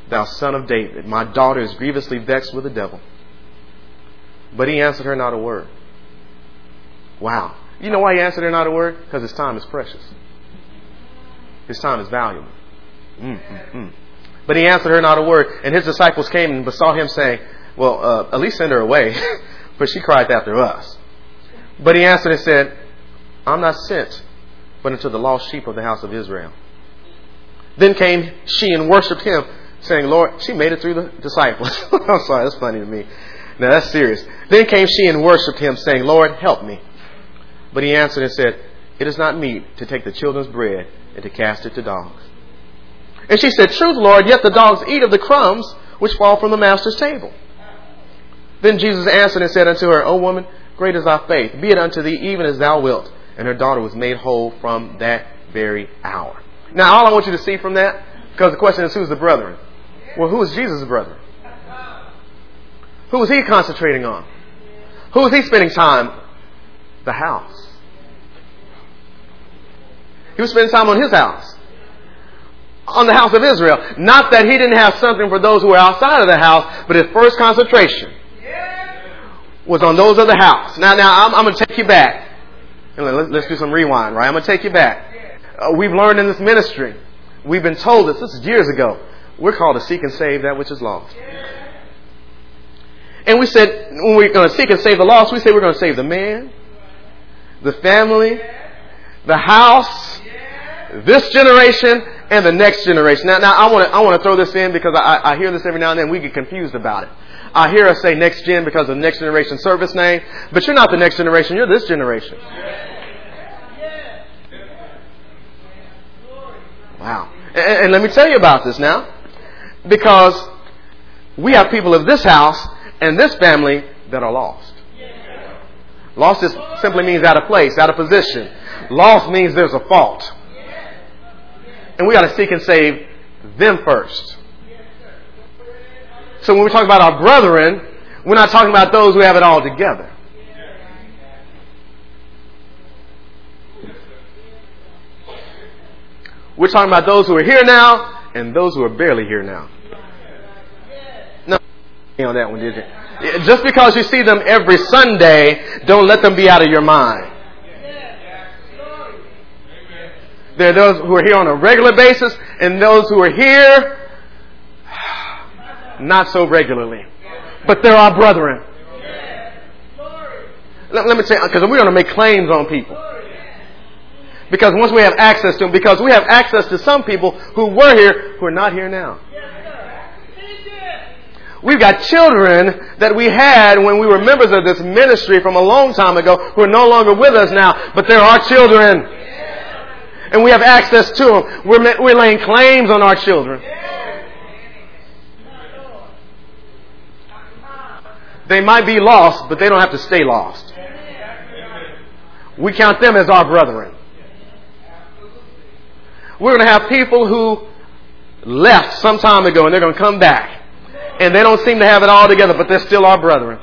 thou son of David. My daughter is grievously vexed with the devil. But he answered her not a word. Wow. You know why he answered her not a word? Because his time is precious. His time is valuable. Mm, mm, mm. But he answered her not a word. And his disciples came and besought him, saying, Well, uh, at least send her away, for she crieth after us. But he answered and said, I'm not sent but unto the lost sheep of the house of Israel. Then came she and worshipped him, saying, Lord, she made it through the disciples. I'm sorry, that's funny to me. No, that's serious. Then came she and worshipped him, saying, Lord, help me. But he answered and said, It is not meet to take the children's bread and to cast it to dogs. And she said, Truth, Lord, yet the dogs eat of the crumbs which fall from the master's table. Then Jesus answered and said unto her, O woman, great is thy faith. Be it unto thee even as thou wilt. And her daughter was made whole from that very hour. Now, all I want you to see from that, because the question is, who's the brethren? Well, who is Jesus' brethren? Who is he concentrating on? Who is he spending time? The house. He was spending time on his house. On the house of Israel. Not that he didn't have something for those who were outside of the house, but his first concentration was on those of the house. Now, now I'm, I'm going to take you back. Let's, let's do some rewind, right? I'm going to take you back. Uh, we've learned in this ministry. We've been told this. This is years ago. We're called to seek and save that which is lost. And we said, when we're going to seek and save the lost, we say we're going to save the man, the family, the house, this generation, and the next generation. Now, now I want to I want to throw this in because I, I hear this every now and then. We get confused about it. I hear us say next gen because of next generation service name. But you're not the next generation. You're this generation. Wow. And, and let me tell you about this now. Because we have people of this house and this family that are lost. Lost just simply means out of place, out of position. Lost means there's a fault. And we got to seek and save them first. So when we talk about our brethren, we're not talking about those who have it all together. We're talking about those who are here now and those who are barely here now. No, on that one, did you? Just because you see them every Sunday, don't let them be out of your mind. There are those who are here on a regular basis and those who are here not so regularly. But they're our brethren. Let, let me tell you, because we're going to make claims on people. Because once we have access to them, because we have access to some people who were here who are not here now. We've got children that we had when we were members of this ministry from a long time ago who are no longer with us now, but they're our children. And we have access to them. We're, we're laying claims on our children. They might be lost, but they don't have to stay lost. We count them as our brethren. We're going to have people who left some time ago and they're going to come back. And they don't seem to have it all together, but they're still our brethren.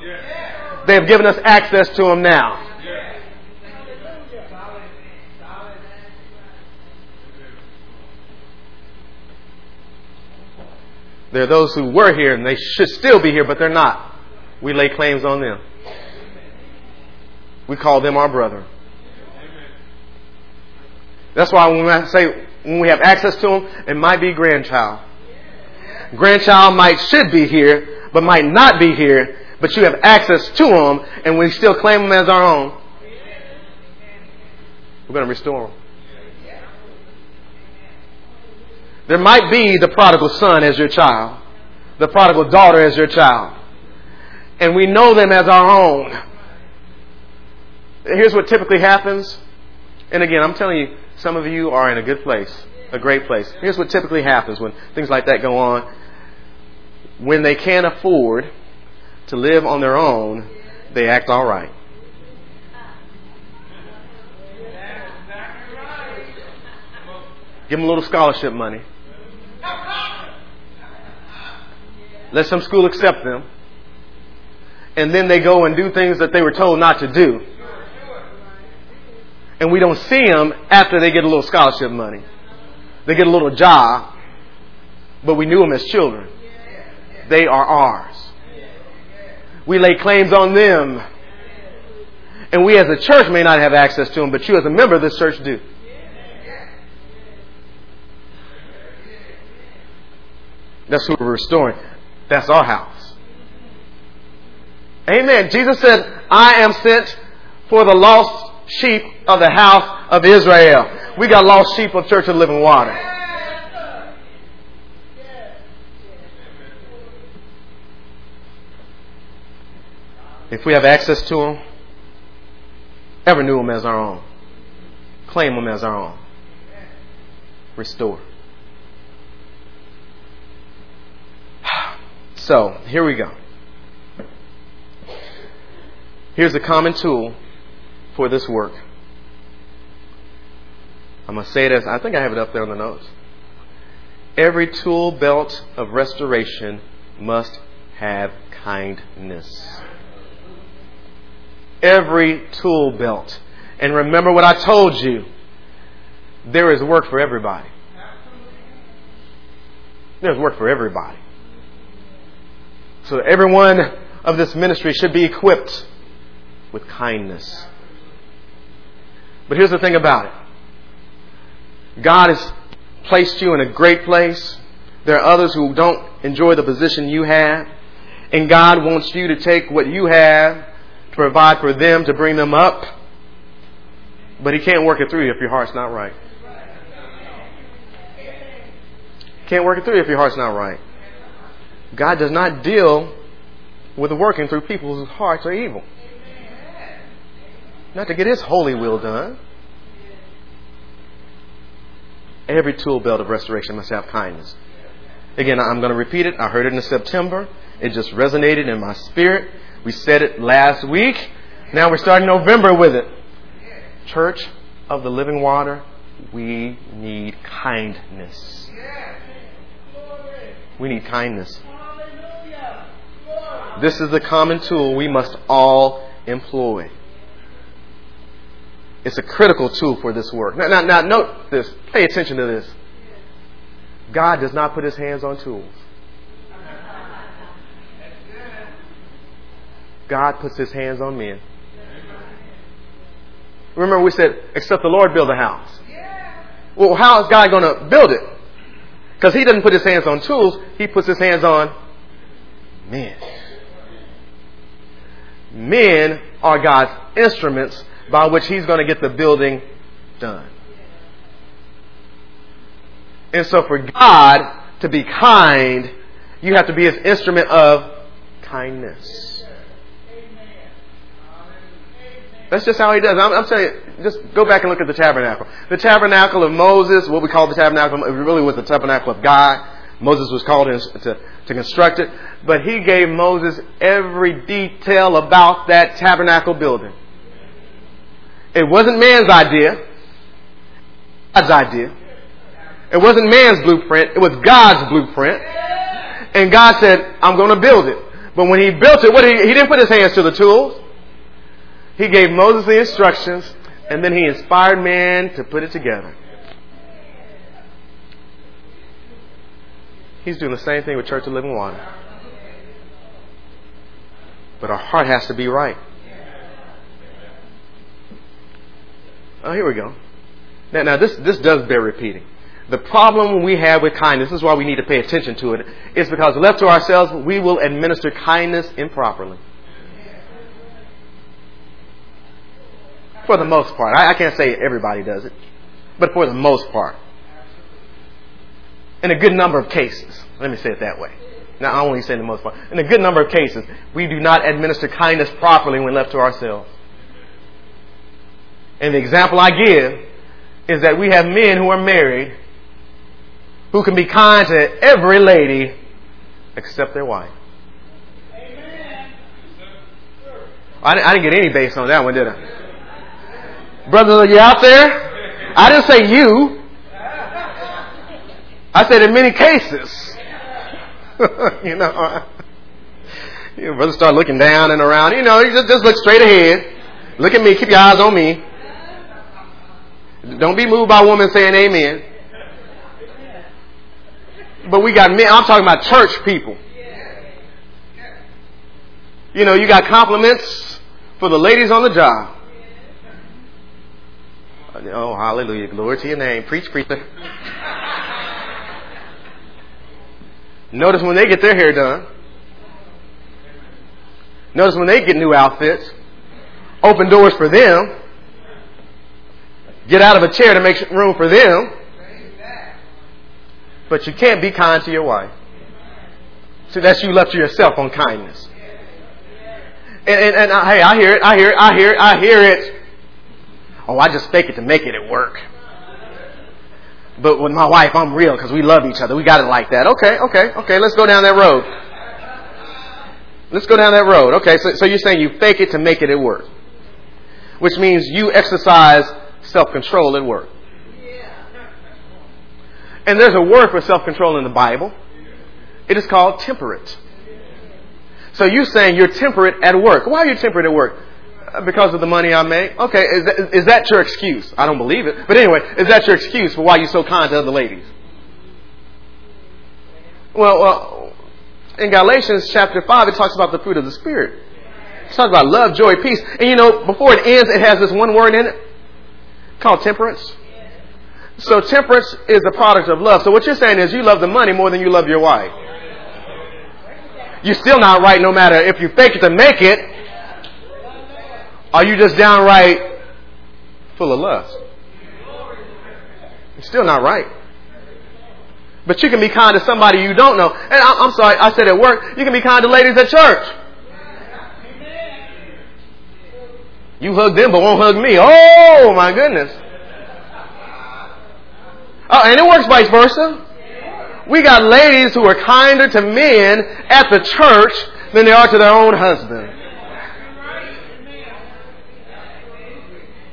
They have given us access to them now. There are those who were here and they should still be here, but they're not. We lay claims on them. We call them our brethren. That's why when I say when we have access to them, it might be grandchild. Grandchild might should be here, but might not be here. But you have access to them, and we still claim them as our own. We're going to restore them. There might be the prodigal son as your child, the prodigal daughter as your child, and we know them as our own. Here's what typically happens. And again, I'm telling you, some of you are in a good place, a great place. Here's what typically happens when things like that go on. When they can't afford to live on their own, they act all right. Give them a little scholarship money. Let some school accept them. And then they go and do things that they were told not to do. And we don't see them after they get a little scholarship money. They get a little job. But we knew them as children. They are ours. We lay claims on them. And we as a church may not have access to them, but you as a member of this church do. That's who we're restoring. That's our house. Amen. Jesus said, I am sent for the lost sheep of the house of Israel. We got lost sheep of Church of Living Water. If we have access to them, ever knew them as our own, claim them as our own, restore. So, here we go. Here's a common tool for this work. I'm going to say it as, I think I have it up there on the notes. Every tool belt of restoration must have kindness. Every tool belt. And remember what I told you. There is work for everybody. There's work for everybody. So everyone of this ministry should be equipped with kindness. But here's the thing about it. God has placed you in a great place. There are others who don't enjoy the position you have. And God wants you to take what you have to provide for them, to bring them up. But He can't work it through you if your heart's not right. Can't work it through you if your heart's not right. God does not deal with the working through people whose hearts are evil. Not to get His holy will done. Every tool belt of restoration must have kindness. Again, I'm going to repeat it. I heard it in September. It just resonated in my spirit. We said it last week. Now we're starting November with it. Church of the Living Water, we need kindness. We need kindness. This is the common tool we must all employ. It's a critical tool for this work. Now, now, now note this. Pay attention to this. God does not put His hands on tools. God puts His hands on men. Remember we said, except the Lord build a house. Well, how is God going to build it? Because He doesn't put His hands on tools. He puts His hands on men. Men are God's instruments by which He's going to get the building done. And so for God to be kind, you have to be His instrument of kindness. That's just how He does. I'm, I'm telling you, just go back and look at the tabernacle. The tabernacle of Moses, what we call the tabernacle, it really was the tabernacle of God. Moses was called to, to construct it. But He gave Moses every detail about that tabernacle building. It wasn't man's idea. God's idea. It wasn't man's blueprint. It was God's blueprint. And God said, I'm going to build it. But when He built it, what did he, he didn't put His hands to the tools. He gave Moses the instructions, and then He inspired man to put it together. He's doing the same thing with Church of Living Water. But our heart has to be right. Oh, here we go. Now, now this, this does bear repeating. The problem we have with kindness, this is why we need to pay attention to it, is because left to ourselves, we will administer kindness improperly. For the most part. I, I can't say everybody does it. But for the most part. in a good number of cases, let me say it that way. Now, I only say the most part. In a good number of cases, we do not administer kindness properly when left to ourselves. And the example I give is that we have men who are married who can be kind to every lady except their wife. I didn't, I didn't get any base on that one, did I? Brothers, are you out there? I didn't say you. I said in many cases. you know, your brother start looking down and around. You know, you just, just look straight ahead. Look at me. Keep your eyes on me. Don't be moved by women saying amen. But we got men. I'm talking about church people. You know, you got compliments for the ladies on the job. Oh, hallelujah. Glory to your name. Preach, preacher. Notice when they get their hair done. Notice when they get new outfits. Open doors for them. Get out of a chair to make room for them. But you can't be kind to your wife. See, that's you left to yourself on kindness. And, and, and I, hey, I hear it, I hear it, I hear it, I hear it. Oh, I just fake it to make it at work. But with my wife, I'm real because we love each other. We got it like that. Okay, okay, okay. Let's go down that road. Let's go down that road. Okay, so, so you're saying you fake it to make it at work, which means you exercise self-control at work. And there's a word for self-control in the Bible. It is called temperate. So you're saying you're temperate at work. Why are you temperate at work? Because of the money I make? Okay, is that, is that your excuse? I don't believe it. But anyway, is that your excuse for why you're so kind to other ladies? Well, uh, in Galatians chapter five, it talks about the fruit of the Spirit. It talks about love, joy, peace. And you know, before it ends, it has this one word in it called temperance. So temperance is the product of love. So what you're saying is you love the money more than you love your wife. You're still not right no matter if you fake it to make it. Are you just downright full of lust? You're still not right. But you can be kind to somebody you don't know. And I'm sorry, I said at work, you can be kind to ladies at church. You hug them but won't hug me. Oh, my goodness. Oh, and it works vice versa. We got ladies who are kinder to men at the church than they are to their own husband.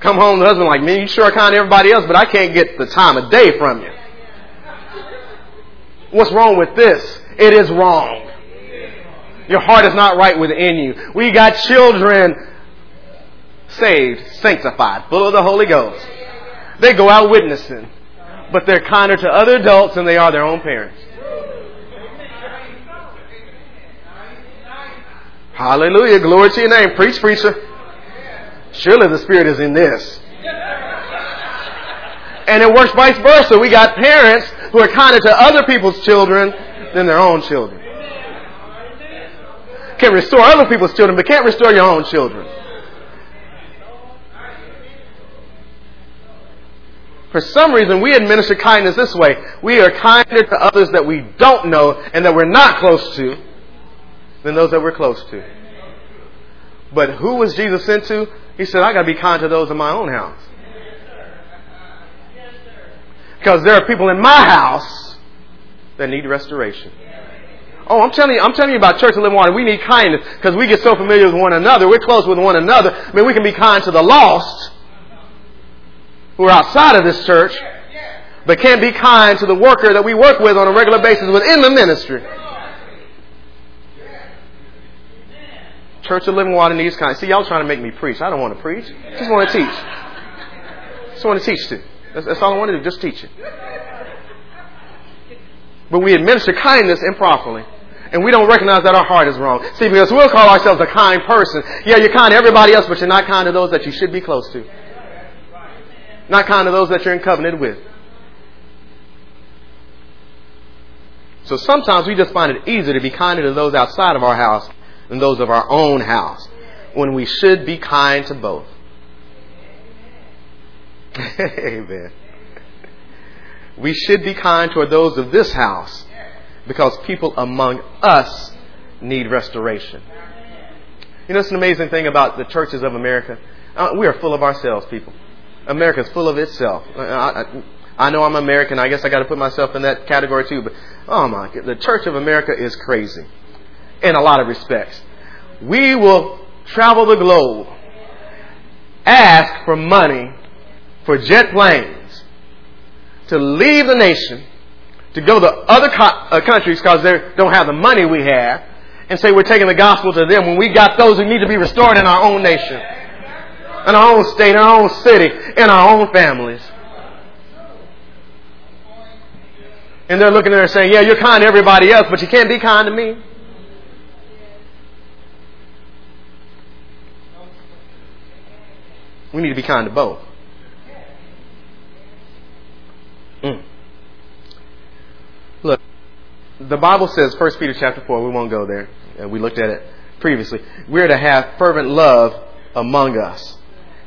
Come home to the husband like, man, you sure are kind to everybody else, but I can't get the time of day from you. What's wrong with this? It is wrong. Your heart is not right within you. We got children saved, sanctified, full of the Holy Ghost. They go out witnessing. But they're kinder to other adults than they are their own parents. Hallelujah. Glory to your name. Preach, preacher. Surely the Spirit is in this. And it works vice versa. We got parents who are kinder to other people's children than their own children. Can restore other people's children, but can't restore your own children. For some reason, we administer kindness this way. We are kinder to others that we don't know and that we're not close to than those that we're close to. But who was Jesus sent to? He said, I got to be kind to those in my own house. Because there are people in my house that need restoration. Oh, I'm telling you, I'm telling you about Church of Living Water. We need kindness because we get so familiar with one another. We're close with one another. I mean, we can be kind to the lost who are outside of this church, but can't be kind to the worker that we work with on a regular basis within the ministry. Church of Living Water needs kindness. See, y'all trying to make me preach. I don't want to preach. I just want to teach. I just want to teach too. That's, that's all I want to do, just teach it. But we administer kindness improperly. And we don't recognize that our heart is wrong. See, because we'll call ourselves a kind person. Yeah, you're kind to everybody else, but you're not kind to those that you should be close to. Not kind to those that you're in covenant with. So sometimes we just find it easier to be kinder to those outside of our house than those of our own house, when we should be kind to both. Amen. We should be kind toward those of this house because people among us need restoration. You know, it's an amazing thing about the churches of America. Uh, we are full of ourselves, people. America's full of itself. I, I, I know I'm American. I guess I got to put myself in that category too. But oh my God, the Church of America is crazy in a lot of respects. We will travel the globe, ask for money for jet planes to leave the nation, to go to other co- uh, countries because they don't have the money we have, and say we're taking the gospel to them when we got those who need to be restored in our own nation, in our own state, in our own city, in our own families. And they're looking at her saying, yeah, you're kind to everybody else, but you can't be kind to me. We need to be kind to both. Mm. Look, the Bible says, First Peter chapter four, we won't go there. We looked at it previously. We're to have fervent love among us.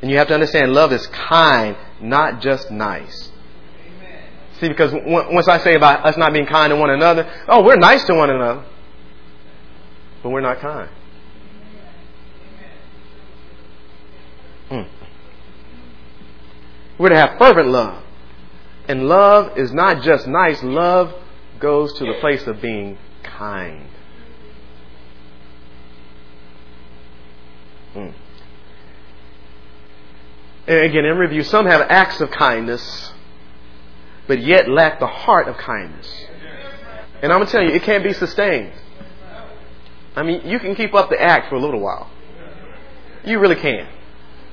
And you have to understand, love is kind, not just nice. Amen. See, because once I say about us not being kind to one another, oh, we're nice to one another, but we're not kind. Mm. We're to have fervent love. And love is not just nice. Love goes to the place of being kind. Mm. And again, in review, some have acts of kindness, but yet lack the heart of kindness. And I'm going to tell you, it can't be sustained. I mean, you can keep up the act for a little while. You really can.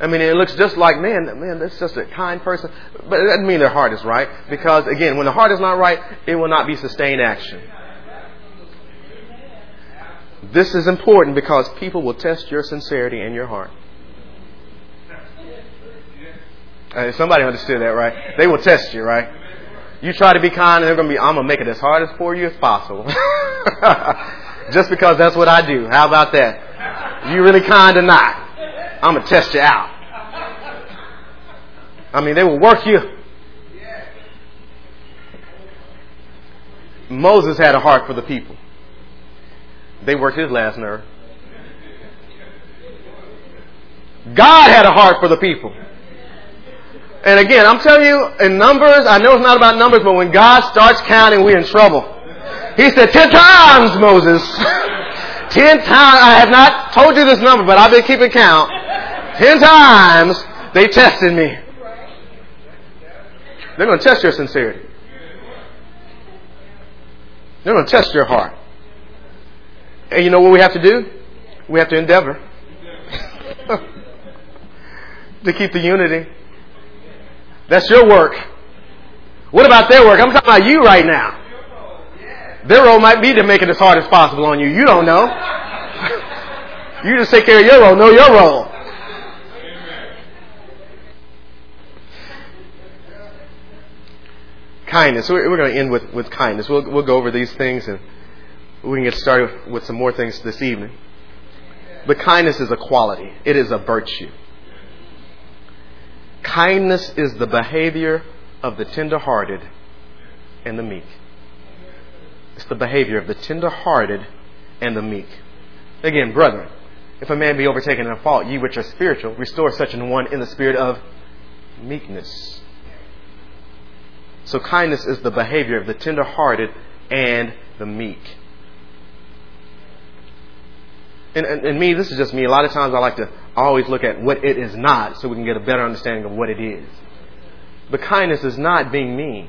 I mean, it looks just like, man, man, that's just a kind person. But it doesn't mean their heart is right. Because, again, when the heart is not right, it will not be sustained action. This is important because people will test your sincerity and your heart. Uh, somebody understood that, right? They will test you, right? You try to be kind and they're going to be, I'm going to make it as hard as for you as possible. Just because that's what I do. How about that? You really kind or not? I'm going to test you out. I mean, they will work you. Moses had a heart for the people. They worked his last nerve. God had a heart for the people. And again, I'm telling you, in Numbers, I know it's not about numbers, but when God starts counting, we're in trouble. He said, ten times, Moses. ten times. I have not told you this number, but I've been keeping count. Ten times they tested me. They're going to test your sincerity. They're going to test your heart. And you know what we have to do? We have to endeavor to keep the unity. That's your work. What about their work? I'm talking about you right now. Their role might be to make it as hard as possible on you. You don't know. You just take care of your role. Know your role. Kindness. We're going to end with, with kindness. We'll, we'll go over these things and we can get started with some more things this evening. But kindness is a quality. It is a virtue. Kindness is the behavior of the tender-hearted and the meek. It's the behavior of the tender-hearted and the meek. Again, brethren, if a man be overtaken in a fault, ye which are spiritual, restore such an one in the spirit of meekness. So kindness is the behavior of the tender-hearted and the meek. And, and, and me, this is just me. A lot of times I like to always look at what it is not so we can get a better understanding of what it is. But kindness is not being mean.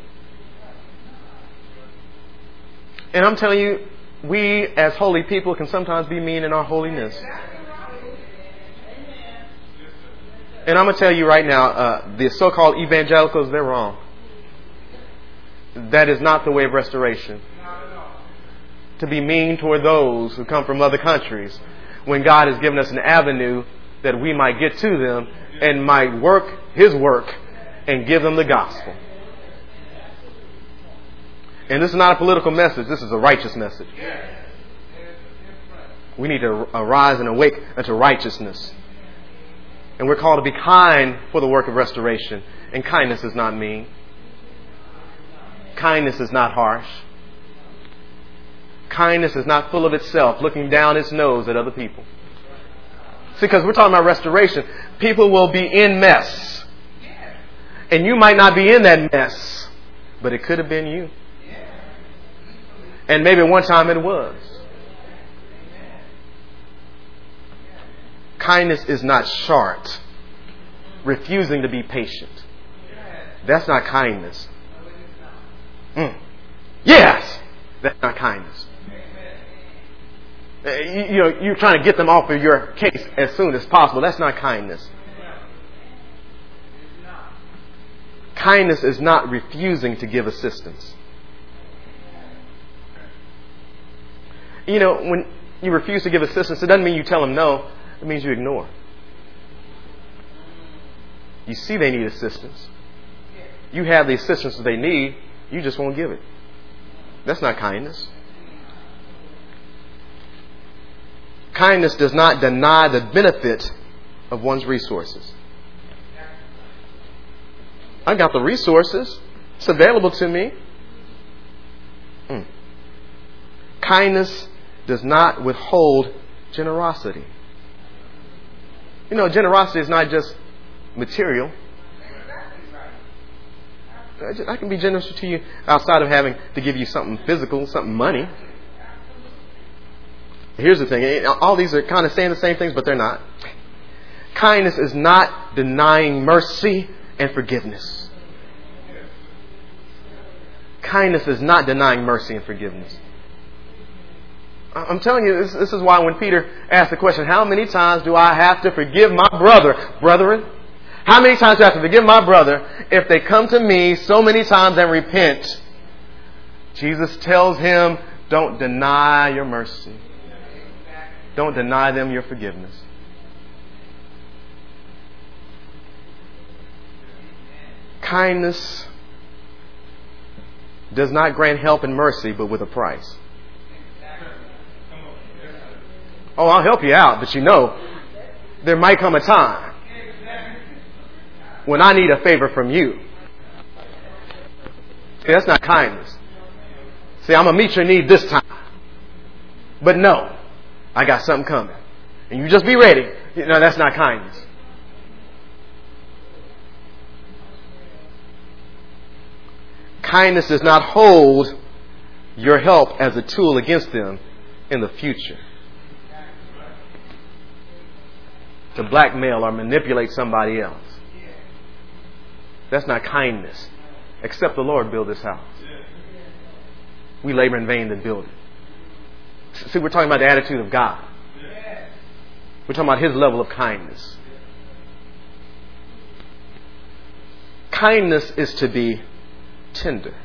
And I'm telling you, we as holy people can sometimes be mean in our holiness. And I'm going to tell you right now, uh, the so-called evangelicals, they're wrong. That is not the way of restoration. To be mean toward those who come from other countries when God has given us an avenue that we might get to them and might work His work and give them the gospel. And this is not a political message. This is a righteous message. We need to arise and awake unto righteousness. And we're called to be kind for the work of restoration. And kindness is not mean. Kindness is not harsh. Kindness is not full of itself, looking down its nose at other people. See, because we're talking about restoration. People will be in mess. And you might not be in that mess, but it could have been you. And maybe one time it was. Kindness is not short. Refusing to be patient. That's not kindness. Mm. Yes! That's not kindness. You, you know, you're trying to get them off of your case as soon as possible. That's not kindness. Kindness is not refusing to give assistance. You know, when you refuse to give assistance, it doesn't mean you tell them no. It means you ignore. You see they need assistance. You have the assistance that they need. You just won't give it. That's not kindness. Kindness does not deny the benefit of one's resources. I got the resources. It's available to me. Mm. Kindness does not withhold generosity. You know, generosity is not just material. I can be generous to you outside of having to give you something physical, something money. Here's the thing. All these are kind of saying the same things, but they're not. Kindness is not denying mercy and forgiveness. Kindness is not denying mercy and forgiveness. I'm telling you, this, this is why when Peter asked the question, how many times do I have to forgive my brother? Brethren, how many times do I have to forgive my brother if they come to me so many times and repent? Jesus tells him, don't deny your mercy. Don't deny them your forgiveness. Kindness does not grant help and mercy, but with a price. Oh, I'll help you out, but you know, there might come a time when I need a favor from you. See, that's not kindness. See, I'm going to meet your need this time. But no, I got something coming. And you just be ready. You know, that's not kindness. Kindness does not hold your help as a tool against them in the future. To blackmail or manipulate somebody else. That's not kindness. Except the Lord build this house. We labor in vain to build it. See, we're talking about the attitude of God. We're talking about His level of kindness. Kindness is to be tender.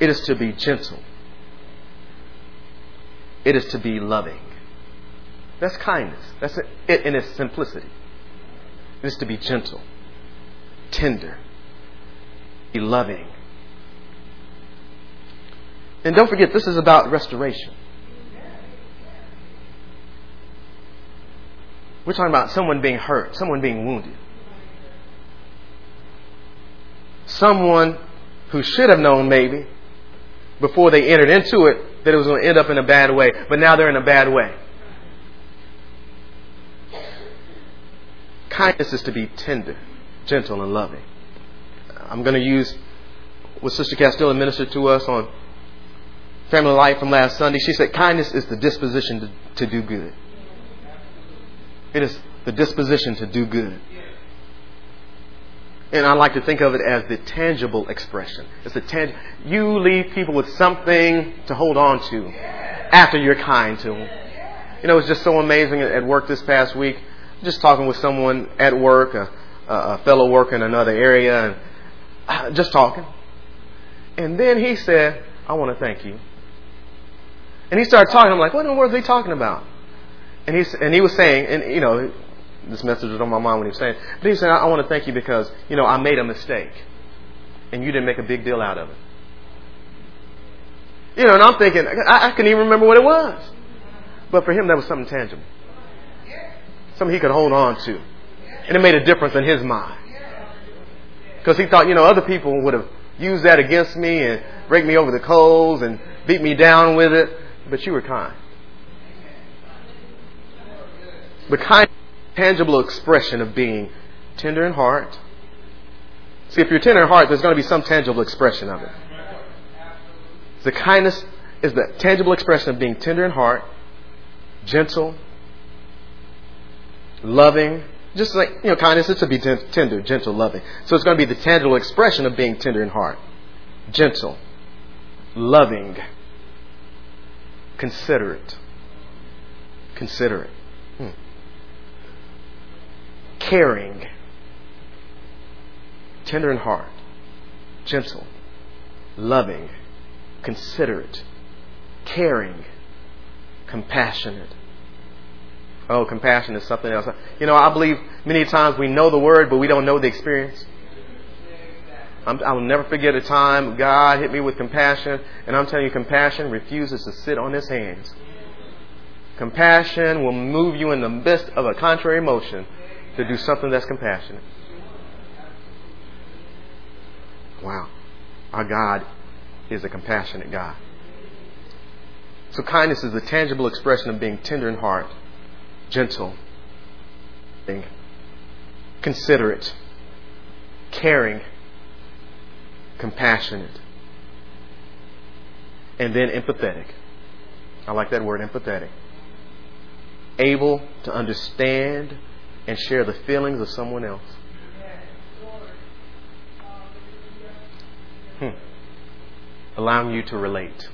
It is to be gentle. It is to be loving. That's kindness. That's it in its simplicity. It is to be gentle, tender, be loving. And don't forget, this is about restoration. We're talking about someone being hurt, someone being wounded. Someone who should have known maybe before they entered into it that it was going to end up in a bad way, but now they're in a bad way. Kindness is to be tender, gentle, and loving. I'm going to use what Sister Castillo ministered to us on Family Life from last Sunday. She said, kindness is the disposition to, to do good. It is the disposition to do good. And I like to think of it as the tangible expression. It's a tang- You leave people with something to hold on to after you're kind to them. You know, it was just so amazing at work this past week. Just talking with someone at work, a, a fellow worker in another area, and just talking. And then he said, I want to thank you. And he started talking. I'm like, what in the world are they talking about? And he, and he was saying, and you know, this message was on my mind when he was saying, but he said, I want to thank you because, you know, I made a mistake. And you didn't make a big deal out of it. You know, and I'm thinking, I, I couldn't even remember what it was. But for him, that was something tangible. Something he could hold on to. And it made a difference in his mind. Because he thought, you know, other people would have use that against me and break me over the coals and beat me down with it. But you were kind. But kind is a tangible expression of being tender in heart. See, if you're tender in heart, there's going to be some tangible expression of it. The kindness is the tangible expression of being tender in heart, gentle, loving. Just like, you know, kindness is to be tender, gentle, loving. So it's going to be the tangible expression of being tender in heart, gentle, loving, considerate, considerate, hmm. caring, tender in heart, gentle, loving, considerate, caring, compassionate. Oh, compassion is something else. You know, I believe many times we know the word, but we don't know the experience. I'm, I will never forget a time God hit me with compassion, and I'm telling you, compassion refuses to sit on His hands. Compassion will move you in the midst of a contrary emotion to do something that's compassionate. Wow. Our God is a compassionate God. So kindness is the tangible expression of being tender in heart, gentle, considerate, caring, compassionate, and then empathetic. I like that word, empathetic. Able to understand and share the feelings of someone else. Hmm. Allowing you to relate.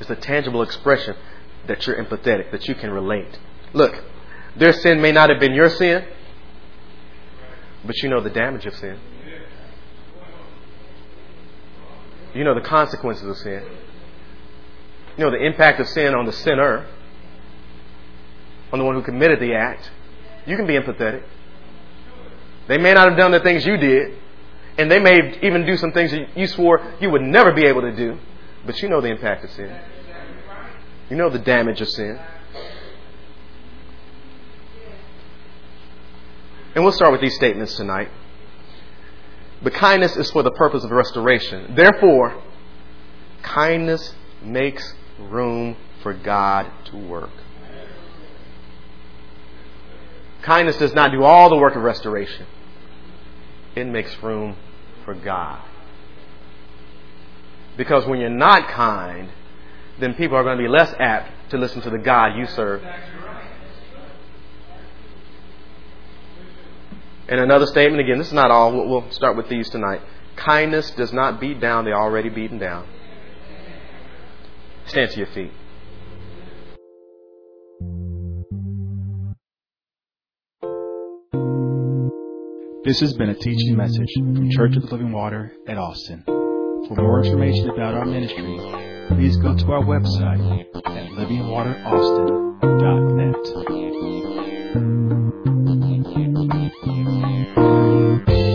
It's a tangible expression that you're empathetic, that you can relate. Look, their sin may not have been your sin, but you know the damage of sin. You know the consequences of sin. You know the impact of sin on the sinner, on the one who committed the act. You can be empathetic. They may not have done the things you did, and they may even do some things that you swore you would never be able to do, but you know the impact of sin. You know the damage of sin. And we'll start with these statements tonight. But kindness is for the purpose of restoration. Therefore, kindness makes room for God to work. Kindness does not do all the work of restoration. It makes room for God. Because when you're not kind, then people are going to be less apt to listen to the God you serve. And another statement, again, this is not all. We'll start with these tonight. Kindness does not beat down the already beaten down. Stand to your feet. This has been a teaching message from Church of the Living Water at Austin. For more information about our ministry, please go to our website at living water austin dot net.